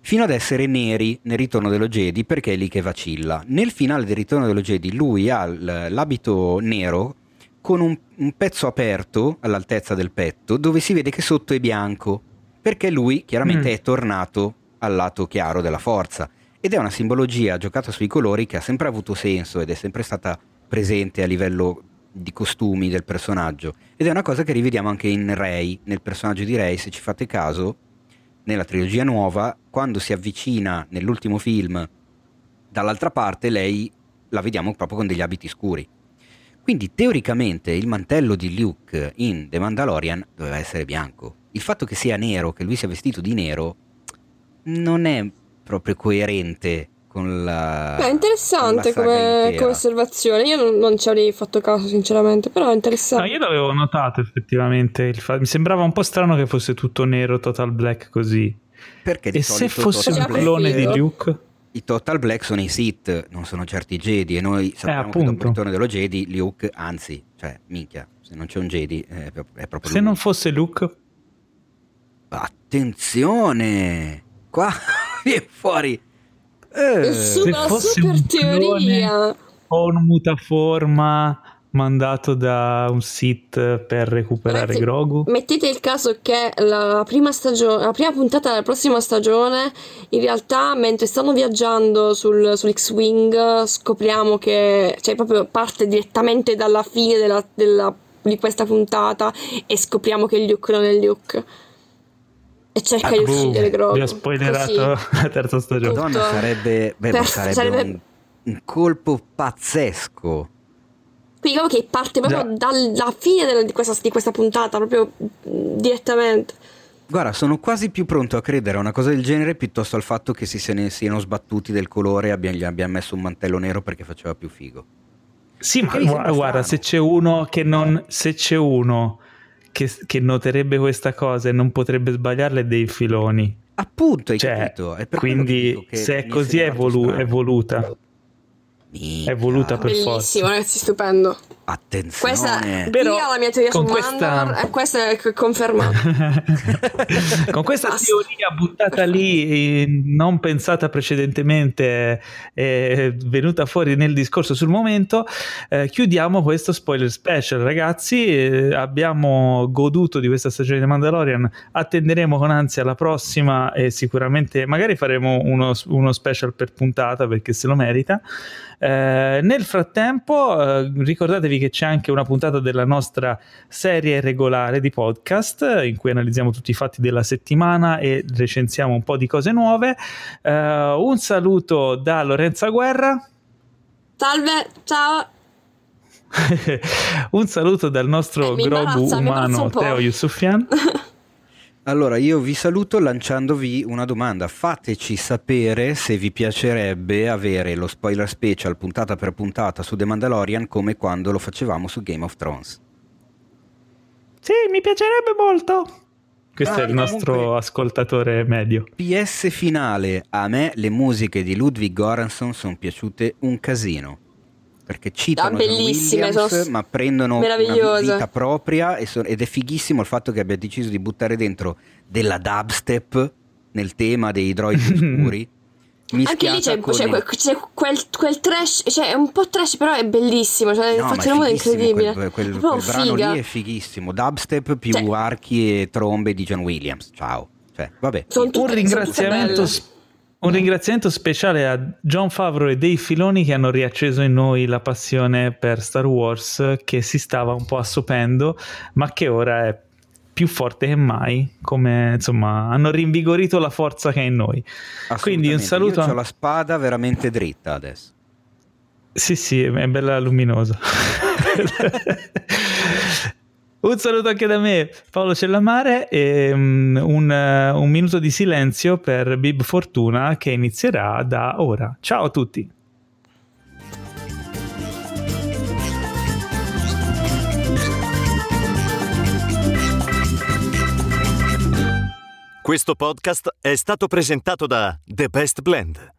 fino ad essere neri nel Ritorno dello Jedi, perché è lì che vacilla. Nel finale del Ritorno dello Jedi lui ha l'abito nero con un, un pezzo aperto all'altezza del petto, dove si vede che sotto è bianco, perché lui chiaramente mm. è tornato al lato chiaro della forza, ed è una simbologia giocata sui colori che ha sempre avuto senso ed è sempre stata presente a livello di costumi del personaggio, ed è una cosa che rivediamo anche in Rey, nel personaggio di Rey. Se ci fate caso, nella trilogia nuova, quando si avvicina nell'ultimo film dall'altra parte, lei la vediamo proprio con degli abiti scuri. Quindi teoricamente il mantello di Luke in The Mandalorian doveva essere bianco. Il fatto che sia nero, che lui sia vestito di nero, non è proprio coerente con la... Beh, interessante con la come, come osservazione. Io non, non ci avrei fatto caso sinceramente, però è interessante. No, io l'avevo notato effettivamente, il fa... mi sembrava un po' strano che fosse tutto nero, total black così. Perché di e se fosse un clone di Luke? I total black sono i Sith, non sono certi Jedi, e noi sappiamo eh, che dopo il ritorno dello Jedi Luke, anzi, cioè minchia, se non c'è un Jedi è, è proprio se Luke. Non fosse Luke? Attenzione, qua viene fuori Eh, su una super teoria, o un mutaforma mandato da un Sith per recuperare Ragazzi, Grogu. Mettete il caso che la prima stagione, la prima puntata della prossima stagione, in realtà mentre stanno viaggiando sul, sull'X-Wing scopriamo che, cioè, proprio parte direttamente dalla fine della, della, di questa puntata, e scopriamo che Luke non è Luke e cerca ah, di uscire Grogu. Vi ho spoilerato così la terza stagione. Madonna, sarebbe, beh, per, sarebbe, sarebbe... Un, un colpo pazzesco. Quindi diciamo che parte proprio Già. dalla fine della, di, questa, di questa puntata, proprio direttamente. Guarda, sono quasi più pronto a credere a una cosa del genere piuttosto al fatto che si se ne siano sbattuti del colore e abbiamo, gli abbiamo messo un mantello nero perché faceva più figo. Sì, ma guarda, strano. se c'è uno che non... se c'è uno Che, che noterebbe questa cosa e non potrebbe sbagliarla è Dave Filoni. Appunto, hai cioè, capito? È per quindi che se è così è, volu- è voluta. Mica. È voluta per Bellissimo, forza. Bellissimo, ragazzi, stupendo. Attenzione. Questa, però, io la mia teoria su questa... Mandalore, questa è confermata. Con questa Basta. teoria buttata lì, non pensata precedentemente, è venuta fuori nel discorso sul momento, eh, chiudiamo questo spoiler special, ragazzi. Eh, abbiamo goduto di questa stagione di Mandalorian, attenderemo con ansia la prossima e sicuramente magari faremo uno, uno special per puntata, perché se lo merita. Eh, nel frattempo eh, ricordatevi che c'è anche una puntata della nostra serie regolare di podcast in cui analizziamo tutti i fatti della settimana e recensiamo un po' di cose nuove. Eh, un saluto da Lorenza Guerra. Salve, ciao. Un saluto dal nostro eh, Grogu umano Teo Yusufian. Allora, io vi saluto lanciandovi una domanda. Fateci sapere se vi piacerebbe avere lo spoiler special puntata per puntata su The Mandalorian, come quando lo facevamo su Game of Thrones. Sì, mi piacerebbe molto. Questo ah, è il nostro comunque, ascoltatore medio. P S finale: a me le musiche di Ludwig Göransson sono piaciute un casino, perché citano ah, Williams, sono... ma prendono una vita propria e so- ed è fighissimo il fatto che abbia deciso di buttare dentro della dubstep nel tema dei droidi oscuri. Anche lì c'è, c'è, quel, c'è quel, quel trash, cioè è un po' trash però è bellissimo, cioè no, faccio un modo incredibile. Quel, quel, quel brano lì è fighissimo, dubstep più cioè, archi e trombe di John Williams, ciao. Cioè, vabbè. Sono tutte, un ringraziamento sono Un ringraziamento speciale a Jon Favreau e Dave Filoni che hanno riacceso in noi la passione per Star Wars, che si stava un po' assopendo, ma che ora è più forte che mai, come insomma hanno rinvigorito la forza che è in noi. Quindi un saluto. Io c'ho la spada veramente dritta adesso. Sì, sì, è bella luminosa. Un saluto anche da me, Paolo Cellamare, e um, un, uh, un minuto di silenzio per Bib Fortuna che inizierà da ora. Ciao a tutti! Questo podcast è stato presentato da The Best Blend.